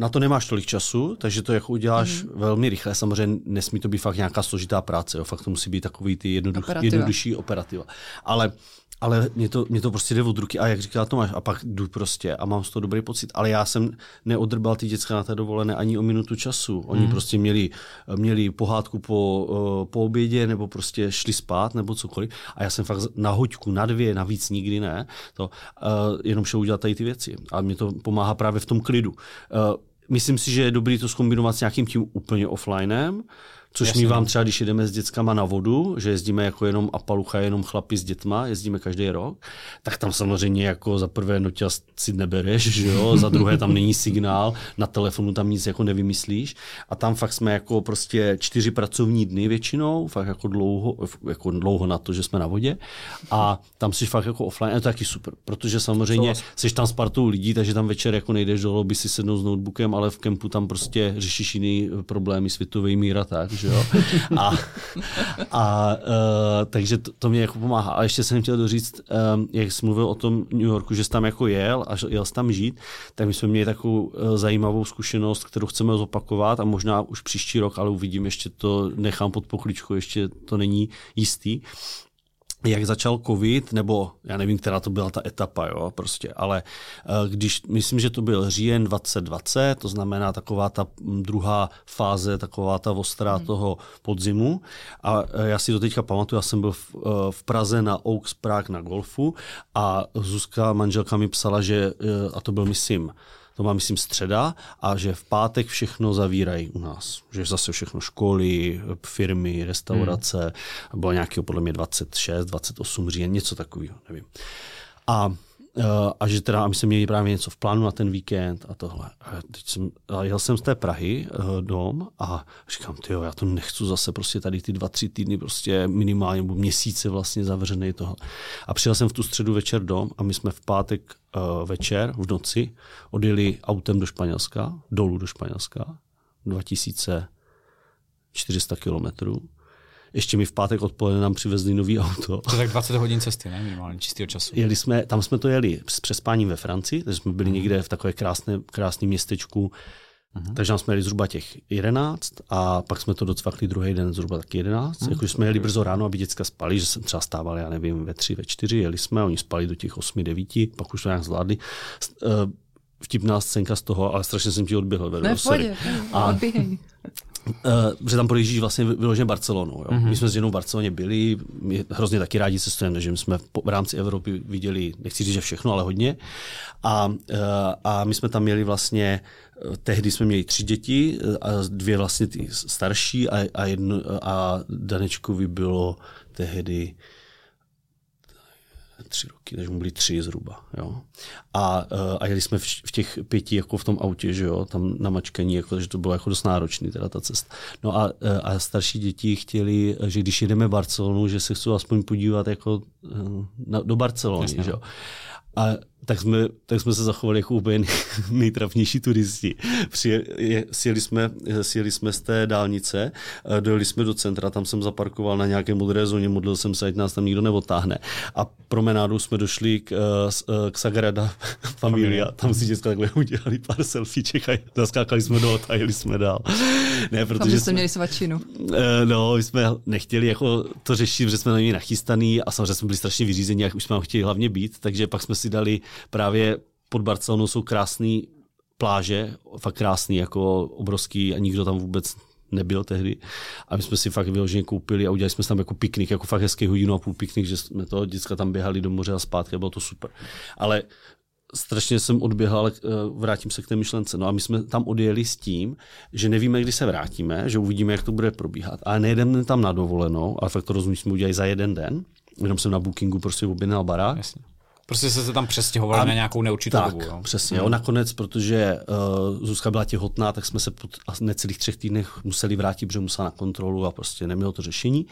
na to nemáš tolik času, takže to jako uděláš velmi rychle. Samozřejmě nesmí to být fakt nějaká složitá práce. Jo. Fakt to musí být takový ty jednodušší operativa. Ale mě to prostě jde od ruky a jak říká Tomáš, a pak jdu prostě a mám z toho dobrý pocit. Ale já jsem neodrbal ty děcka na té dovolené ani o minutu času. Oni prostě měli pohádku po obědě nebo prostě šli spát nebo cokoliv. A já jsem fakt na hoďku, na 2, navíc nikdy ne. Jenom šel udělat tady ty věci. A mě to pomáhá právě v tom klidu. Myslím si, že je dobré to zkombinovat s nějakým tím úplně offlinem, což mívám třeba, když jedeme s dětskama na vodu, že jezdíme jako jenom apalucha, jenom chlapi s dětma, jezdíme každý rok, tak tam samozřejmě jako za prvé noťaz si nebereš, že jo, za druhé tam není signál, na telefonu tam nic jako nevymyslíš a tam fakt jsme jako prostě 4 pracovní dny většinou, fakt jako dlouho na to, že jsme na vodě a tam jsi fakt jako offline a je to taky super, protože samozřejmě jsi tam s partou lidí, takže tam večer jako nejdeš do lobby si sednout s notebookem, ale v kempu tam prostě řešíš jiný problémy světový míra, tak. Jo? Takže to mě jako pomáhá. A ještě jsem chtěl doříct, jak jsi mluvil o tom New Yorku, že jsi tam jako jel a jel jsi tam žít, tak my jsme měli takovou zajímavou zkušenost, kterou chceme zopakovat a možná už příští rok, ale uvidím, ještě to nechám pod pokličku, ještě to není jistý. Jak začal covid, nebo já nevím, která to byla ta etapa, jo, prostě, ale když, myslím, že to byl říjen 2020, to znamená taková ta druhá fáze, taková ta ostrá toho podzimu a já si to teďka pamatuju, já jsem byl v Praze na Oaks Prague na golfu a Zuzka, manželka, mi psala, že, a to byl, myslím, středa a že v pátek všechno zavírají u nás. Že zase všechno školy, firmy, restaurace, bylo nějakého podle mě 26, 28 říjen, něco takového, nevím. A že teda my jsme měli právě něco v plánu na ten víkend a tohle. A jel jsem z té Prahy dom a říkám, tyjo, já to nechci zase prostě tady ty 2-3 týdny prostě minimálně nebo měsíce vlastně zavřený toho. A přijel jsem v tu středu večer dom a my jsme v pátek večer v noci odjeli autem do Španělska, dolů do Španělska, 2400 kilometrů. ještě mi v pátek odpoledne nám přivezli nový auto. To tak 20 hodin cesty, ne? Minimálně čistého času. Tam jsme to jeli s přespáním ve Francii, takže jsme byli někde v takové krásné městečku. Takže nám jsme jeli zhruba těch 11 a pak jsme to docvakli druhý den zhruba taky 11. Jakože jsme jeli brzo ráno, aby děcka spali, že jsem třeba stával, já nevím, ve 3, ve 4, jeli jsme, oni spali do těch 8, 9, pak už to nějak zvládli. Vtipná scénka z toho, ale strašně jsem ti odběhl. Že tam projíždíš vlastně vyloženě Barcelonou. Jo? My jsme s jednou v Barceloně byli, my hrozně taky rádi cestujeme, že jsme v rámci Evropy viděli, nechci říct, že všechno, ale hodně. A my jsme tam měli vlastně, tehdy jsme měli 3 děti, a 2 vlastně ty starší a Danečkovi bylo tehdy 3 roky, takže mu byly 3 zhruba. Jo. A jeli jsme v těch 5 jako v tom autě, že jo, tam na mačkaní, jako, takže to bylo jako dost náročný teda ta cesta. No a starší děti chtěli, že když jedeme Barcelonu, že se chcou aspoň podívat jako do Barcelony. Že jo. A tak jsme se zachovali jako úplně nejtrapnější turisti. Sjeli jsme z té dálnice, dojeli jsme do centra, tam jsem zaparkoval na nějaké modré zóně, modlil jsem se, ať nás tam nikdo neotáhne. A promenádou jsme došli k Sagrada Familia. Tam si děcka takhle udělali pár selfieček a zaskákali jsme do a jeli jsme dál. Ne, protože jsme měli svačinu. No, my jsme nechtěli jako to řešit, že jsme na něj nachystaný a samozřejmě jsme byli strašně vyřízení, jak už jsme chtěli hlavně být, takže pak jsme si dali právě pod Barcelonou jsou krásné pláže, fakt krásný, jako obrovský a nikdo tam vůbec nebyl tehdy. A my jsme si fakt vyloženě koupili a udělali jsme tam jako piknik, jako fakt hezký hodinu a půl piknik, že jsme to děcka tam běhali do moře a zpátky, bylo to super. Ale strašně jsem odběhl, ale vrátím se k té myšlence. No a my jsme tam odjeli s tím, že nevíme, kdy se vrátíme, že uvidíme, jak to bude probíhat. Ale nejedeme tam na dovolenou, ale fakt to rozumím, jsme udělali za jeden den. Jenom jsem na Bookingu prostě objednal barák. Jasně. Prostě se tam přestěhovali na nějakou neurčitou dobu. Tak, přesně. Nakonec, protože Zuzka byla těhotná, tak jsme se po necelých 3 týdnech museli vrátit, protože musela na kontrolu a prostě nemělo to řešení.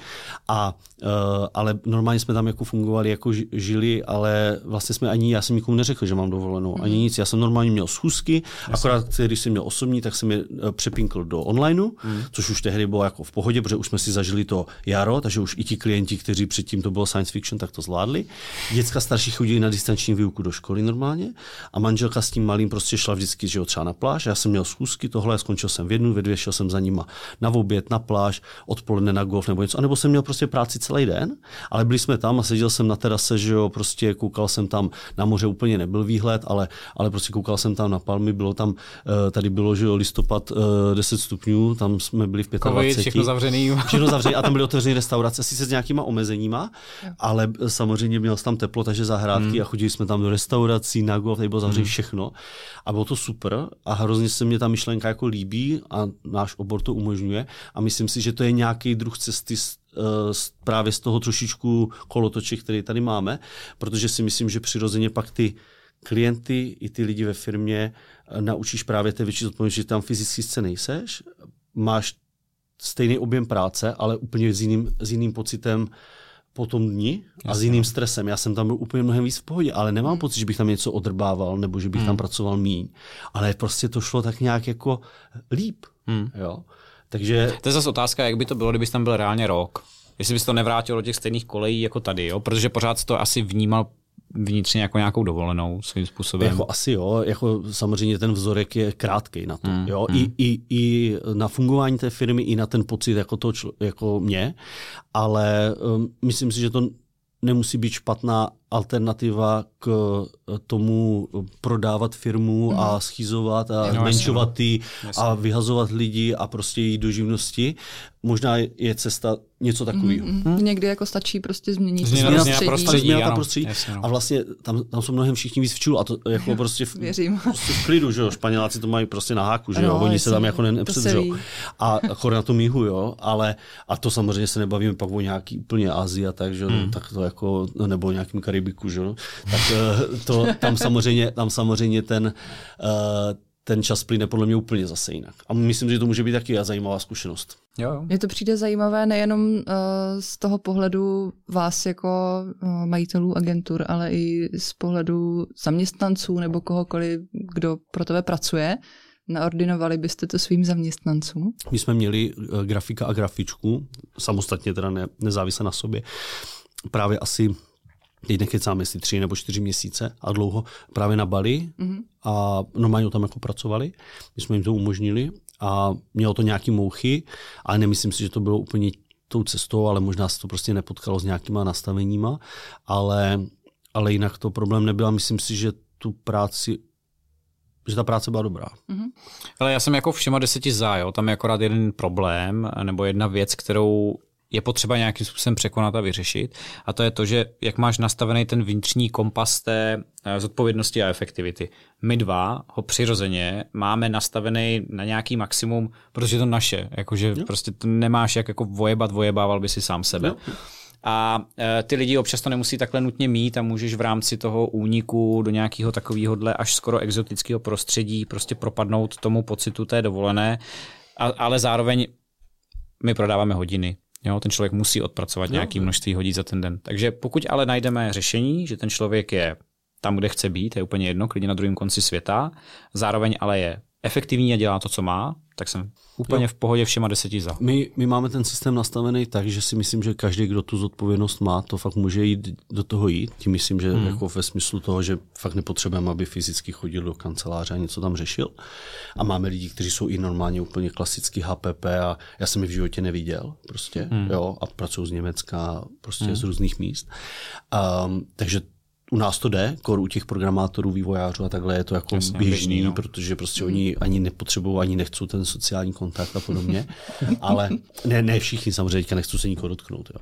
Ale normálně jsme tam jako fungovali, jako žili, ale vlastně jsme ani, já jsem nikomu neřekl, že mám dovolenou, ani nic. Já jsem normálně měl schůzky, akorát když jsem měl osobní, tak jsem je přepinkl do onlineu, což už tehdy bylo jako v pohodě, protože už jsme si zažili to jaro, takže už i ti klienti, kteří předtím to bylo science fiction, tak to zvládli. Děcka starší chodili na distanční výuku do školy normálně a manželka s tím malým prostě šla vždycky, že jo, třeba na pláž. Já jsem měl schůzky, tohle, skončil jsem v 1, ve 2, šel jsem za nima na oběd, na pláž, odpoledne na golf nebo něco, anebo jsem měl prostě práci celý den, ale byli jsme tam a seděl jsem na terase, že jo, prostě koukal jsem tam na moře, úplně nebyl výhled, ale prostě koukal jsem tam na palmy, bylo tam, tady bylo, že jo, listopad 10 stupňů, tam jsme byli v 25. Všechno zavřený a tam byly otevřené restaurace, sice s nějakýma omezeníma, ale samozřejmě měl tam teplo, takže zahrádka. A chodili jsme tam do restaurací, na golf, tady bylo zavřené všechno. A bylo to super a hrozně se mě ta myšlenka jako líbí a náš obor to umožňuje. A myslím si, že to je nějaký druh cesty právě z toho trošičku kolotoče, který tady máme, protože si myslím, že přirozeně pak ty klienty i ty lidi ve firmě naučíš právě té větší odpovědnosti, že tam fyzicky sice nejseš, máš stejný objem práce, ale úplně s jiným pocitem po tom dni a s jiným stresem. Já jsem tam byl úplně mnohem víc v pohodě, ale nemám pocit, že bych tam něco odrbával nebo že bych tam pracoval míň. Ale prostě to šlo tak nějak jako líp. Jo? Takže... To je zase otázka, jak by to bylo, kdyby tam byl reálně rok. Jestli bys to nevrátil do těch stejných kolejí jako tady, jo? Protože pořád to asi vnímal vnitřně jako nějakou dovolenou svým způsobem. Jako asi jo, jako samozřejmě ten vzorek je krátkej na to. Jo? I na fungování té firmy, i na ten pocit jako, jako mě, ale myslím si, že to nemusí být špatná alternativa k tomu prodávat firmu a schizovat a zmenšovat ty a vyhazovat lidi a prostě jít do živnosti. Možná je cesta něco takového. Někdy jako stačí prostě změnit prostředí. A vlastně tam jsou mnohem všichni víc včul a to jako prostě v klidu, že jo. Španěláci to mají prostě na háku, že jo. No, oni se tam jako nepředřou. A chod na tom jihu, jo. Ale a to samozřejmě se nebavíme pak o nějaký úplně Asii a tak, že jo. Tak to jako, nebo nějakým Karibiku, že jo. Tak to tam samozřejmě ten čas plyne podle mě úplně zase jinak. A myslím, že to může být taky zajímavá zkušenost. Jo. Mně to přijde zajímavé nejenom z toho pohledu vás jako majitelů agentur, ale i z pohledu zaměstnanců nebo kohokoliv, kdo pro tebe pracuje, Naordinovali byste to svým zaměstnancům? My jsme měli grafika a grafičku, samostatně teda nezávisle na sobě, právě asi, teď nekecám, jestli 3 nebo 4 měsíce a dlouho, právě na Bali a normálně tam jako pracovali, my jsme jim to umožnili a mělo to nějaký mouchy, ale nemyslím si, že to bylo úplně tou cestou, ale možná se to prostě nepotkalo s nějakýma nastaveníma, ale jinak to problém nebyl. Myslím si, že ta práce byla dobrá. Mm-hmm. Ale já jsem jako všema 10 za, jo. Tam je akorát jeden problém nebo jedna věc, kterou je potřeba nějakým způsobem překonat a vyřešit. A to je to, že jak máš nastavený ten vnitřní kompas té zodpovědnosti a efektivity. My dva ho přirozeně máme nastavený na nějaký maximum, protože je to naše. Jakože prostě to nemáš jak jako vojebával by si sám sebe. No. A ty lidi občas to nemusí takhle nutně mít a můžeš v rámci toho úniku do nějakého takovéhohle až skoro exotického prostředí prostě propadnout tomu pocitu té dovolené, ale zároveň my prodáváme hodiny. Jo, ten člověk musí odpracovat nějaké množství hodin za ten den. Takže pokud ale najdeme řešení, že ten člověk je tam, kde chce být, je úplně jedno, klidně na druhém konci světa, zároveň ale je efektivní a dělá to, co má, tak jsem úplně v pohodě všema 10 za. My máme ten systém nastavený tak, že si myslím, že každý, kdo tu zodpovědnost má, to fakt může jít do toho jít. Tím myslím, že jako ve smyslu toho, že fakt nepotřebujeme, aby fyzicky chodil do kanceláře a něco tam řešil. A máme lidi, kteří jsou i normálně úplně klasický HPP a já jsem je v životě neviděl prostě, jo, a pracují z Německa, prostě z různých míst. Takže u nás to jde, kor u těch programátorů, vývojářů a takhle je to jako běžný, no. Protože prostě oni ani nepotřebují, ani nechcou ten sociální kontakt a podobně. Ale ne všichni samozřejmě, nechcou se nikoho dotknout. Jo.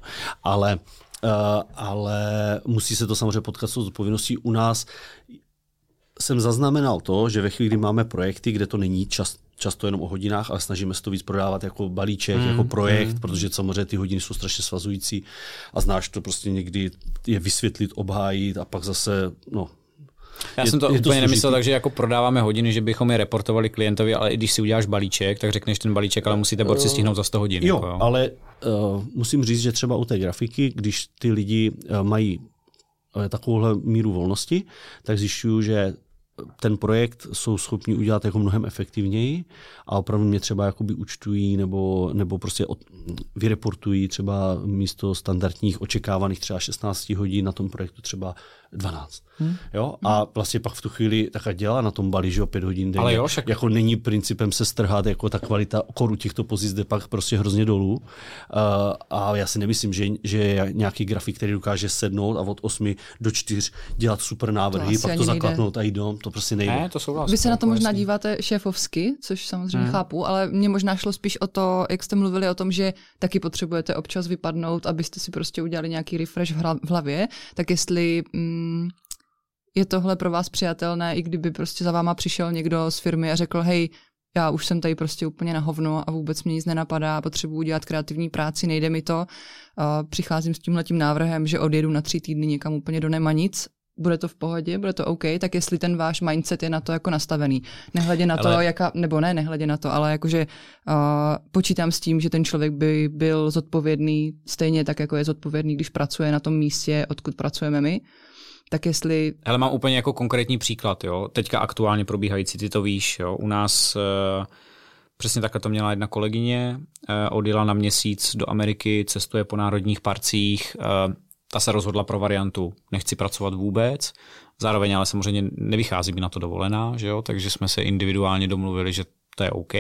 Ale musí se to samozřejmě potkat s odpovědností. U nás jsem zaznamenal to, že ve chvíli, kdy máme projekty, kde to není často jenom o hodinách, ale snažíme se to víc prodávat jako balíček, jako projekt, protože samozřejmě ty hodiny jsou strašně svazující a znáš to prostě někdy je vysvětlit, obhájit a pak zase, no. Já jsem to úplně nemyslel, takže jako prodáváme hodiny, že bychom je reportovali klientovi, ale i když si uděláš balíček, tak řekneš ten balíček, ale musíte borci stihnout za 100 hodin. Jo, jako, jo. Ale musím říct, že třeba u té grafiky, když ty lidi mají takovouhle míru volnosti, tak zjišťuju, že ten projekt jsou schopni udělat jako mnohem efektivněji a opravdu mě třeba jakoby účtují nebo prostě vyreportují třeba místo standardních očekávaných třeba 16 hodin na tom projektu třeba 12. Jo? A vlastně pak v tu chvíli tak dělá na tom Bali, že o 5 hodin denně. Však... Jako není principem se strhat, jako ta kvalita koru těchto pozic jde pak prostě hrozně dolů. A já si nemyslím, že je nějaký grafik, který dokáže sednout a od 8 do 4 dělat super návrhy, pak to zaklapnout a jít dom. To prostě nejde. Ne, to souhlasím. Vy se na to možná díváte šéfovsky, což samozřejmě chápu, ale mně možná šlo spíš o to, jak jste mluvili o tom, že taky potřebujete občas vypadnout, abyste si prostě udělali nějaký refresh v hlavě, tak jestli je tohle pro vás přijatelné, i kdyby prostě za váma přišel někdo z firmy a řekl, hej, já už jsem tady prostě úplně na hovno a vůbec mě nic nenapadá, potřebuji dělat kreativní práci, nejde mi to, přicházím s tímhletím návrhem, že odjedu na 3 týdny někam úplně do nemanic, bude to v pohodě, bude to OK, tak jestli ten váš mindset je na to jako nastavený. Nehledě na to, nehledě na to, ale jakože počítám s tím, že ten člověk by byl zodpovědný stejně tak, jako je zodpovědný, když pracuje na tom místě, odkud pracujeme my. Tak jestli... Hele, mám úplně jako konkrétní příklad, jo. Teďka aktuálně probíhající, ty to víš, jo. U nás přesně takhle to měla jedna kolegyně, odjela na měsíc do Ameriky, cestuje po národních parcích, ta se rozhodla pro variantu nechci pracovat vůbec, zároveň ale samozřejmě nevychází mi na to dovolená, že jo? Takže jsme se individuálně domluvili, že to je OK,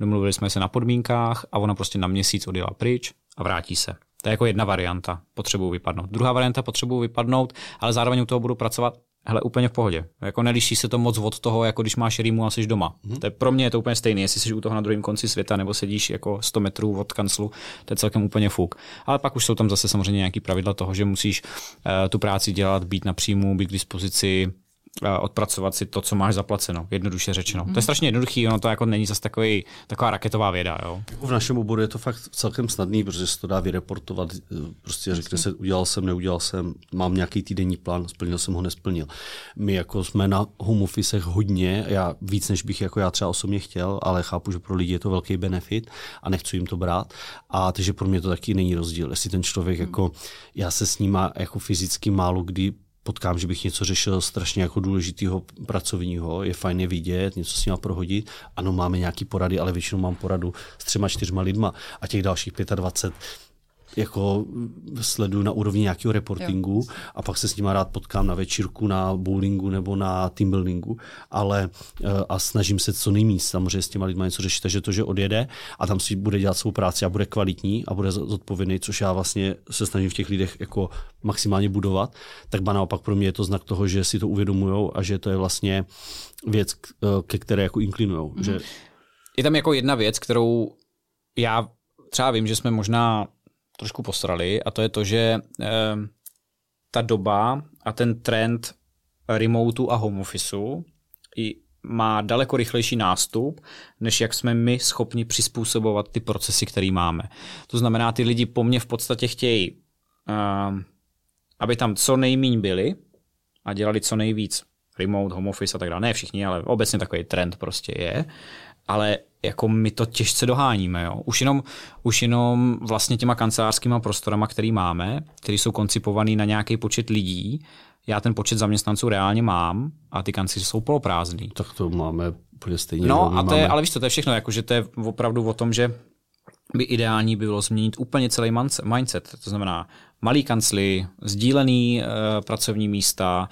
domluvili jsme se na podmínkách a ona prostě na měsíc odjela pryč a vrátí se. To je jako jedna varianta, potřebuji vypadnout. Druhá varianta, potřebuji vypadnout, ale zároveň u toho budu pracovat, hele, úplně v pohodě. Jako neliší se to moc od toho, jako když máš rýmu a jsi doma. To je, pro mě je to úplně stejné, jestli jsi u toho na druhém konci světa nebo sedíš jako 100 metrů od kanclu, to je celkem úplně fuk. Ale pak už jsou tam zase samozřejmě nějaký pravidla toho, že musíš tu práci dělat, být na příjmu, být k dispozici, odpracovat si to, co máš zaplaceno, jednoduše řečeno. To je strašně jednoduchý, ono to jako není zase taková raketová věda. Jo. V našem oboru je to fakt celkem snadný, protože se to dá vyreportovat, prostě řekne se, udělal jsem, neudělal jsem, mám nějaký týdenní plán, splnil jsem ho, nesplnil. My jako jsme na home officech hodně, já víc, než bych jako já třeba osobně chtěl, ale chápu, že pro lidi je to velký benefit a nechci jim to brát. A takže pro mě to taky není rozdíl, jestli ten člověk jako, já se s ním jako fyzicky málo kdy potkám, že bych něco řešil strašně jako důležitého pracovního, je fajn je vidět, něco s nima prohodit. Ano, máme nějaký porady, ale většinou mám poradu s 3-4 lidma a těch dalších 25 jako sleduju na úrovni nějakého reportingu a pak se s nima rád potkám na večírku, na bowlingu nebo na teambuildingu, ale a snažím se co nejméně samozřejmě s těma lidma něco řešit, takže to, že odjede a tam si bude dělat svou práci a bude kvalitní a bude zodpovědný, což já vlastně se snažím v těch lidech jako maximálně budovat, tak ba naopak pro mě je to znak toho, že si to uvědomujou a že to je vlastně věc, ke které jako inklinujou. Mm-hmm. Že... Je tam jako jedna věc, kterou já třeba vím, že jsme možná trošku posrali, a to je to, že ta doba a ten trend remote a home officeu má daleko rychlejší nástup, než jak jsme my schopni přizpůsobovat ty procesy, které máme. To znamená, ty lidi po mně v podstatě chtějí, aby tam co nejméně byli a dělali co nejvíc remote, home office a tak dále. Ne všichni, ale obecně takový trend prostě je. Ale jako my to těžce doháníme. Jo. Už jenom vlastně těma kancelářskýma prostorama, který máme, který jsou koncipovaný na nějaký počet lidí. Já ten počet zaměstnanců reálně mám a ty kanceláře jsou poloprázdný. Tak to máme úplně stejně. No a to je, ale víš co, to je všechno, jakože to je opravdu o tom, že by ideální bylo změnit úplně celý mindset. To znamená malý kancly, sdílený pracovní místa,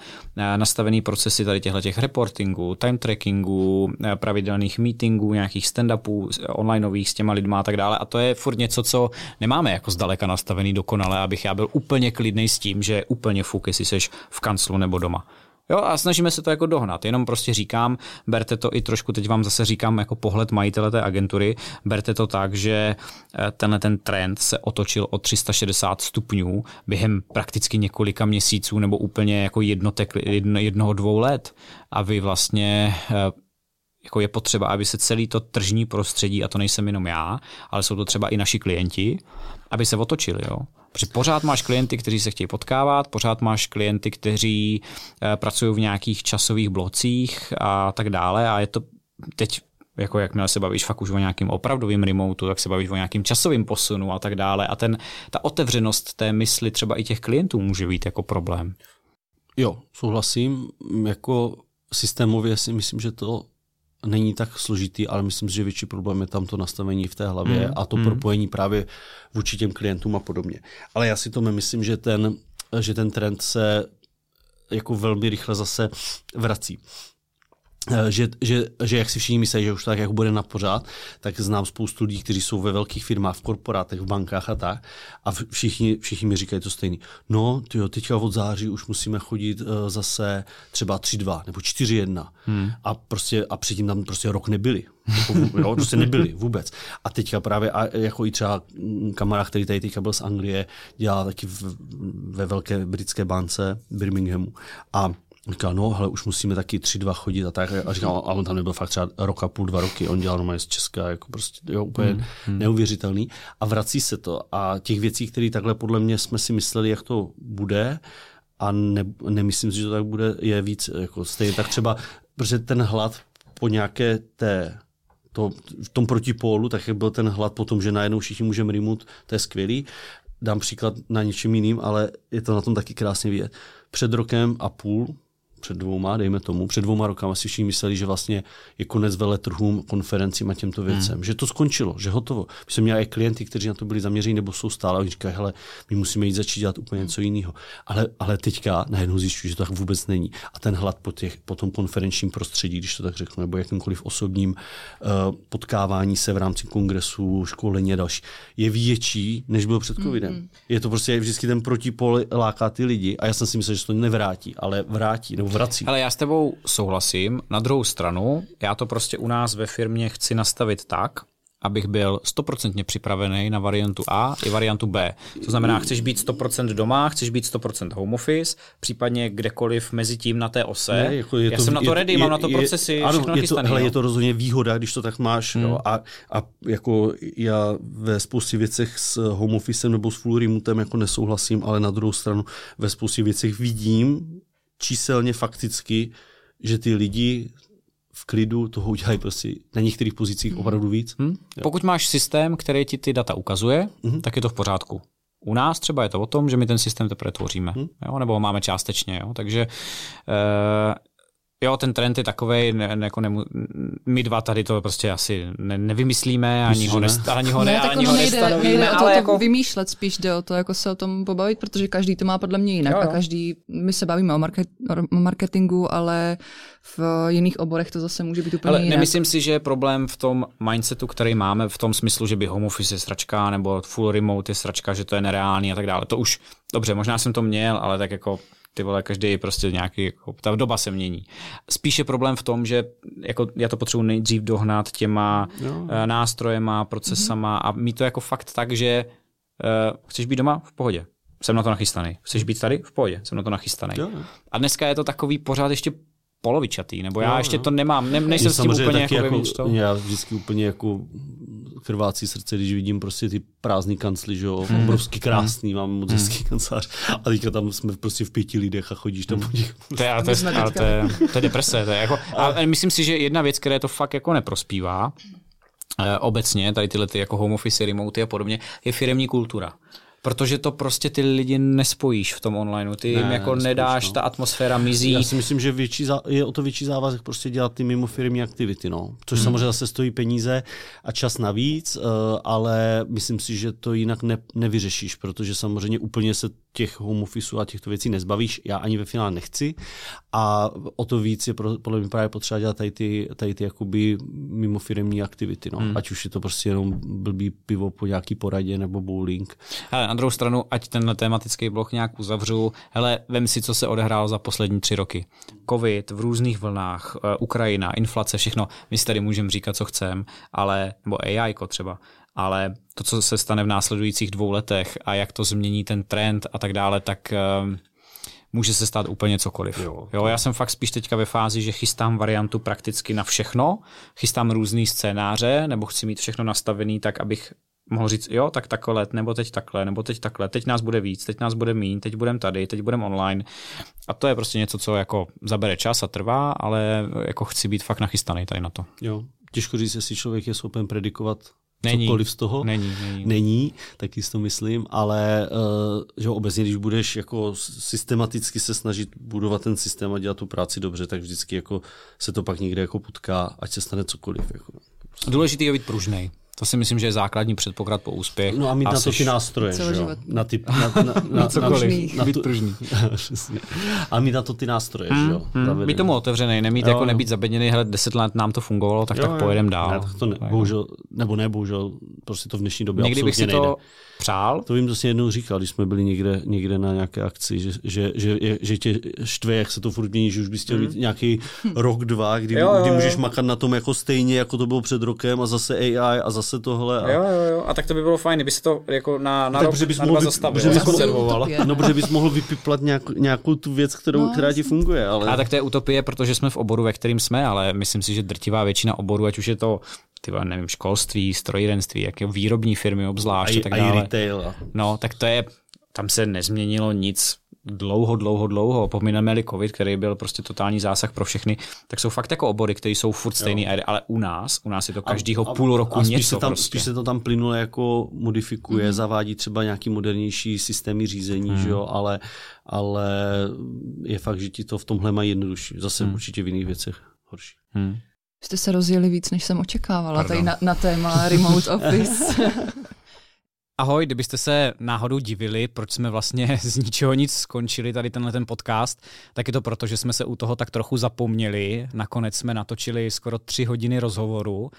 nastavený procesy tady těch reportingů, time trackingu, pravidelných meetingů, nějakých stand-upů onlineových s těma lidma a tak dále. A to je furt něco, co nemáme jako zdaleka nastavený dokonale, abych já byl úplně klidnej s tím, že úplně fuk, jestli seš v kanclu nebo doma. Jo, a snažíme se to jako dohnat, jenom prostě říkám, berte to i trošku, teď vám zase říkám jako pohled majitele té agentury, berte to tak, že tenhle ten trend se otočil o 360 stupňů během prakticky několika měsíců nebo úplně jako jednoho, 2 let a vy vlastně jako je potřeba, aby se celý to tržní prostředí, a to nejsem jenom já, ale jsou to třeba i naši klienti, aby se otočili, jo. Protože pořád máš klienty, kteří se chtějí potkávat, pořád máš klienty, kteří pracují v nějakých časových blocích a tak dále a je to teď, jako jakmile se bavíš fakt už o nějakým opravdovým remotu, tak se bavíš o nějakým časovým posunu a tak dále a ta otevřenost té mysli třeba i těch klientů může být jako problém. Jo, souhlasím, jako systémově si myslím, že to není tak složitý, ale myslím, že větší problém je tam to nastavení v té hlavě a to propojení právě vůči těm klientům a podobně. Ale já si to myslím, že ten trend se jako velmi rychle zase vrací. Že jak si všichni myslí, že už tak jako bude na pořád, tak znám spoustu lidí, kteří jsou ve velkých firmách, v korporátech, v bankách a tak a všichni mi říkají to stejný. No, tyjo, teďka od září už musíme chodit zase třeba 3-2 nebo 4-1 a prostě a předtím tam prostě rok nebyli. Jo, prostě nebyli vůbec. A teďka právě, a jako i třeba kamarád, který tady teďka byl z Anglie, dělá taky ve velké britské bance Birminghamu a říká, no, hele, už musíme taky 3-2 chodit a tak. A říkám, a on tam nebyl fakt třeba 1,5-2 roky. On dělal normálně z Česka, jako prostě, jo, úplně neuvěřitelný. A vrací se to. A těch věcí, které takhle podle mě jsme si mysleli, jak to bude, a nemyslím si, že to tak bude, je víc. Jako stejně tak třeba, protože ten hlad po nějaké v tom protipólu, tak jak byl ten hlad po tom, že najednou všichni můžeme remote, to je skvělý. Dám příklad na něčem jiným, ale je to na tom taky krásně vidět. Před rokem a půl, před dvouma rokama si všichni mysleli, že vlastně je konec veletrhům, konferencím a těmto věcem. Že to skončilo, že hotovo. My jsme měli i klienty, kteří na to byli zaměření nebo jsou stále a oni říkají, hele, my musíme jít začít dělat úplně něco jiného. Ale teďka najednou zjišťuji, že to tak vůbec není. A ten hlad po tom konferenčním prostředí, když to tak řeknu, nebo jakýmkoliv osobním potkávání se v rámci kongresů, školení a další, je větší, než bylo před covidem. Je to prostě vždycky ten protipol láká ty lidi a já jsem si myslel, že to nevrátí, ale vrátí. Ale já s tebou souhlasím. Na druhou stranu, já to prostě u nás ve firmě chci nastavit tak, abych byl 100% připravený na variantu A i variantu B. To znamená, chceš být 100% doma, chceš být 100% home office, případně kdekoliv mezi tím na té ose. Ne, jako já jsem na to ready, mám na to procesy, ano, všechno nachystané. Hele, je to rozhodně výhoda, když to tak máš. No, a jako já ve spoustě věcech s home officem nebo s full remotem jako nesouhlasím, ale na druhou stranu ve spoustě věcech vidím číselně fakticky, že ty lidi v klidu toho udělají prostě na některých pozicích opravdu víc. Pokud máš systém, který ti ty data ukazuje, tak je to v pořádku. U nás třeba je to o tom, že my ten systém teprve tvoříme, jo, nebo ho máme částečně. Jo, takže jo, ten trend je takovej, my dva tady to prostě asi nevymyslíme, ani ho nestanovíme. Nejde o to jako vymýšlet, spíš jde o to jako se o tom pobavit, protože každý to má podle mě jinak a každý, my se bavíme o marketingu, ale v jiných oborech to zase může být úplně jinak. Ale nemyslím si, že je problém v tom mindsetu, který máme, v tom smyslu, že by home office je sračka, nebo full remote je sračka, že to je nereálný a tak dále. To už, dobře, možná jsem to měl, ale tak jako ty vole, každý je prostě nějaký, jako, ta doba se mění. Spíš je problém v tom, že jako, já to potřebuji nejdřív dohnat těma nástrojema, procesama a mít to jako fakt tak, že chceš být doma? V pohodě. Jsem na to nachystaný. Chceš být tady? V pohodě. Jsem na to nachystaný. Jo. A dneska je to takový pořád ještě polovičatý, nebo já ještě to nemám, nejsem s tím úplně jako já vždycky úplně jako krvácí srdce, když vidím prostě ty prázdný kancly, že jo, obrovský krásný, mám moc hezký kancelář a teďka tam jsme prostě v 5 lidech a chodíš tam po nich. To je deprese, to je jako, a myslím si, že jedna věc, která to fakt jako neprospívá obecně, tady tyhle ty jako home office, remoty a podobně, je firemní kultura. Protože to prostě ty lidi nespojíš v tom online, ty jim jako nedáš, ta atmosféra mizí. Já si myslím, že je o to větší závazek prostě dělat ty mimofiremní aktivity, no. Což samozřejmě zase stojí peníze a čas navíc, ale myslím si, že to jinak nevyřešíš, protože samozřejmě úplně se těch home officeů a těchto věcí nezbavíš, já ani ve finále nechci a o to víc je podle mě právě potřeba dělat tady ty jakoby mimofiremní aktivity, no. Ať už je to prostě jenom blbý pivo po nějaký poradě nebo bowling. Hele, na druhou stranu, ať tenhle tematický blok nějak uzavřu, hele, vem si, co se odehrálo za poslední 3 roky. Covid v různých vlnách, Ukrajina, inflace, všechno, my si tady můžeme říkat, co chceme, ale, nebo AI-ko třeba, ale to, co se stane v následujících 2 letech a jak to změní ten trend a tak dále, tak může se stát úplně cokoliv. Jo, já jsem fakt spíš teďka ve fázi, že chystám variantu prakticky na všechno, chystám různý scénáře, nebo chci mít všechno nastavený tak, abych mohl říct, jo, tak takhle, nebo teď takhle, teď nás bude víc, teď nás bude míň, teď budeme tady, teď budeme online. A to je prostě něco, co jako zabere čas a trvá, ale jako chci být fakt nachystaný tady na to. Jo, těžko říct, jestli člověk je schopen predikovat cokoliv z toho. Není, taky si to myslím, ale že obecně, když budeš jako systematicky se snažit budovat ten systém a dělat tu práci dobře, tak vždycky jako se to pak někde jako potká, ať se stane cokoliv. Jako. Důležitý je být pružnej. To si myslím, že je základní předpoklad po úspěch. No a mít a na to ty nástroje, jo? Na cokoliv, být pružný. A mít na to ty nástroje, jo? Být tomu otevřený, nemít jo, jako nebýt zabedněný, hele, 10 let nám to fungovalo, tak pojedem dál. Ne, tak to bohužel, prostě to v dnešní době absolutně nejde. Někdy bych si to přál? To vím, že jsi jednou říkal, když jsme byli někde na nějaké akci, že tě štve, jak se to furt mění, že už bys chtěl mít nějaký rok, 2, kdy můžeš makat na tom jako stejně, jako to bylo před rokem a zase AI a zase tohle. A jo, a tak to by bylo fajn, kdyby se to jako na rok, na 2 zastavil. Protože bys mohl vypiplat nějakou tu věc, která ti funguje. Ale... A tak to je utopie, protože jsme v oboru, ve kterým jsme, ale myslím si, že drtivá většina oborů, ať už je to nevím, školství, strojírenství, jaké výrobní firmy obzvlášť a tak dále. A retail. No, tak to je, tam se nezměnilo nic dlouho. Pomineme-li covid, který byl prostě totální zásah pro všechny, tak jsou fakt jako obory, které jsou furt stejný, ale u nás je to každýho půl roku a něco prostě. Spíš se to tam plynule jako modifikuje, zavádí třeba nějaký modernější systémy řízení, že jo, ale je fakt, že ti to v tomhle mají jednodušší. Zase určitě v jiných věcech horší. Jste se rozjeli víc, než jsem očekávala. Pardon. Tady na téma remote office. Ahoj, kdybyste se náhodou divili, proč jsme vlastně z ničeho nic skončili tady tenhle podcast, tak je to proto, že jsme se u toho tak trochu zapomněli. Nakonec jsme natočili skoro 3 hodiny rozhovoru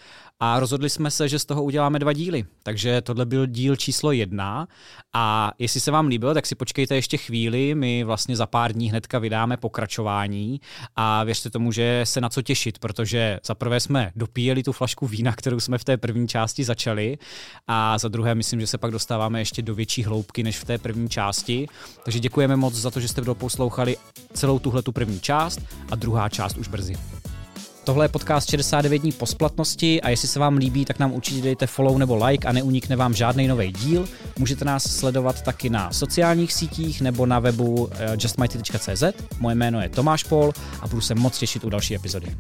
a rozhodli jsme se, že z toho uděláme 2 díly. Takže tohle byl díl číslo 1 a jestli se vám líbilo, tak si počkejte ještě chvíli, my vlastně za pár dní hnedka vydáme pokračování a věřte tomu, že se na co těšit, protože za prvé jsme dopíjeli tu flašku vína, kterou jsme v té první části začali a za druhé myslím, že se pak dostáváme ještě do větší hloubky než v té první části. Takže děkujeme moc za to, že jste doposlouchali celou tuhletu první část a druhá část už brzy. Tohle je podcast 69 dní po splatnosti a jestli se vám líbí, tak nám určitě dejte follow nebo like a neunikne vám žádnej nový díl. Můžete nás sledovat taky na sociálních sítích nebo na webu justmighty.cz. Moje jméno je Tomáš Pohl a budu se moc těšit u další epizody.